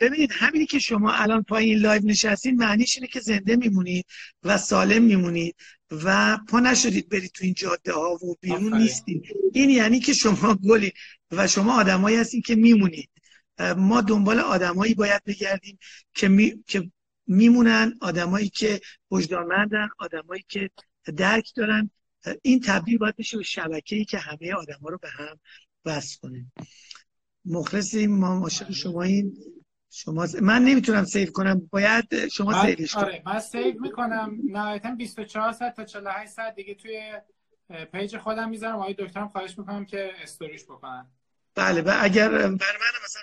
ببینید همینی که شما الان پایین لایو نشستین معنیش اینه که زنده میمونید و سالم میمونید و پا نشدید برید تو این جاده ها و بیرون نیستید. این یعنی که شما گلی و شما آدمایی هستین که میمونید. ما دنبال آدمایی باید بگردیم که میمونن، آدمایی که وجدانمندن، آدمایی که درک دارن. این تبدیل باید بشه به شبکه‌ای که همه آدما رو به هم بس کنه. مخلصیم، ما عاشق شماییم. شما من نمیتونم سیو کنم، باید شما سیوش کنید. آره من سیو میکنم، نهایتا 24 ساعت تا 48 ساعت دیگه توی پیج خودم میذارم. آقای دکترم خواهش میکنم که استوریش بکنن. بله و اگر برای من مثلا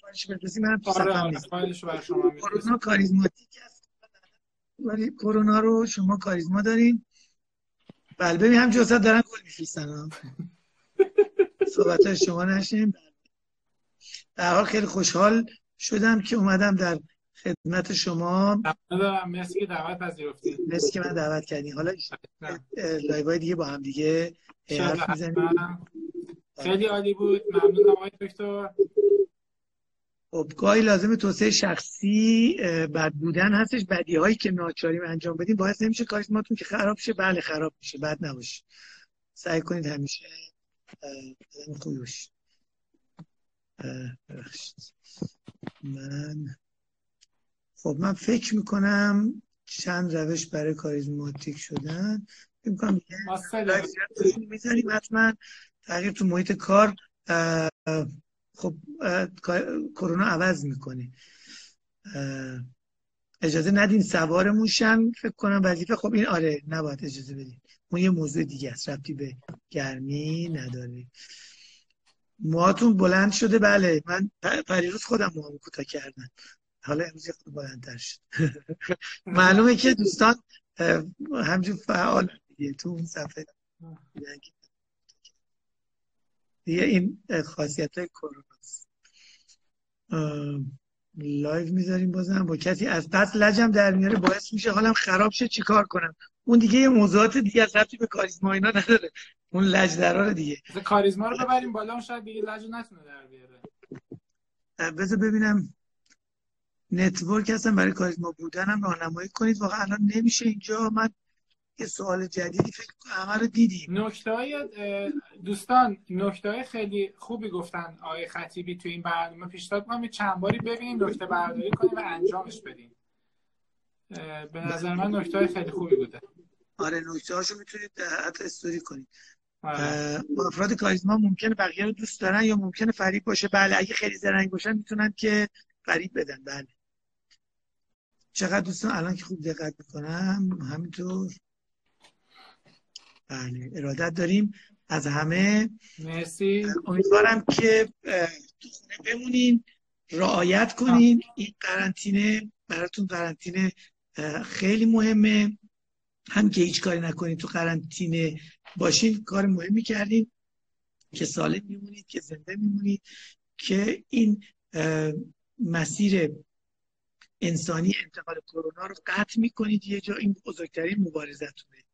خواهش بفرستید منم تو صفحه میذارم. خواهش برای شما میذارم. کرونا کاریزماتیک است. ولی کرونا رو شما کاریزما دارین. بله ببین هم جوسط دارن گل میفرستن. صحبت‌های شما نشیم. در حال خیلی خوشحال شدم که اومدم در خدمت شما. مرسی که دعوت پذیرفتید. مرسی که من دعوت کردین. حالا لایوهای دیگه با هم دیگه حرف میزنیم. خیلی عالی بود. ممنونم آقای دکتر. خب گاهی لازم توسعه شخصی بد بودن هستش. بدیهایی که ناچاریم انجام بدیم باعث نمیشه کاریزماتون که خراب شه. بله خراب میشه، بد نباشه. سعی کنید همیشه خوبی باشید. من فکر میکنم چند روش برای کاریزماتیک شدن میکنم میذاریم حتما. تغییر تو محیط کار خب کرونا عوض میکنه، اجازه ندین سوار موشن فکر کنم وظیفه. خب این آره نباید اجازه بدین، اون یه موضوع دیگه است، ربطی به گرمی نداره. موهاتون بلند شده؟ بله من پریروز خودم موهامو کوتاه کردم، حالا امروز خود بلندتر شد. معلومه که دوستان همجور فعال دیگه تو اون صفحه دیگه. این خاصیت های کروناست. لایو میذاریم بازم با کسی از پس لجم در میاره باعث میشه حالم خراب شه چیکار کنم. اون دیگه یه موضوعات دیگه از ربطی به کاریزما اینا نداره، اون لج دراره دیگه. بذار کاریزما رو ببریم بالا، اون شاید دیگه لج رو نتونه در بیاره. بذار ببینم نتورک هستم برای کاریزما بودنم راهنمایی کنید. واقعا الان نمیشه اینجا. من یه سوال جدیدی فکر کنم همه رو دیدیم. نکته‌های دوستان نکته‌های خیلی خوبی گفتن آقای خطیبی تو این برنامه. پیشنهاد می‌کنم چند باری ببینیم، نکته برداری کنیم و انجامش بدیم. به نظر من نکته‌های خیلی خوبی بوده. آره نکته‌هاشو میتونید حتی استوری کنید. افراد کاریزما ممکنه بقیه رو دوست دارن یا ممکنه فریب باشه. بله اگه خیلی زرنگ باشن میتونن که فریب بدن. بله چقدر دوستان الان که خوب دقت می‌کنم همینطور. بله ارادت داریم از همه. مرسی. امیدوارم که تو خونه بمونین، رعایت کنین. این قرنطینه براتون قرنطینه خیلی مهمه، هم که هیچ کاری نکنین تو قرنطینه باشین کار مهمی کردین، که سالم میمونید، که زنده میمونید، که این مسیر انسانی انتقال کرونا رو قطع میکنید. یه جا این بزرگترین مبارزتونه.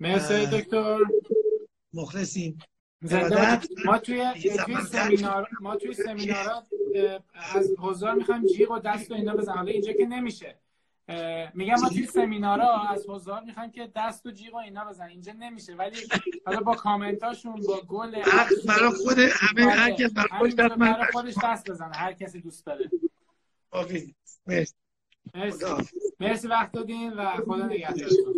مرسی دکتر. مخلصیم. ما توی سمینارات از حضار میخوایم جیغ و دست و اینا بزنیم، حالا اینجا که نمیشه. میگم ما توی سمینارا از حضار میخوایم که دست و جیغ و اینا بزنیم، اینجا نمیشه. ولی حالا با کامنتاشون، با گل برای خود همه، هر کس برای خودش دست بزنه، هر کسی دوست داره. مرسی، وقت دادین و خدا نگهدارتون.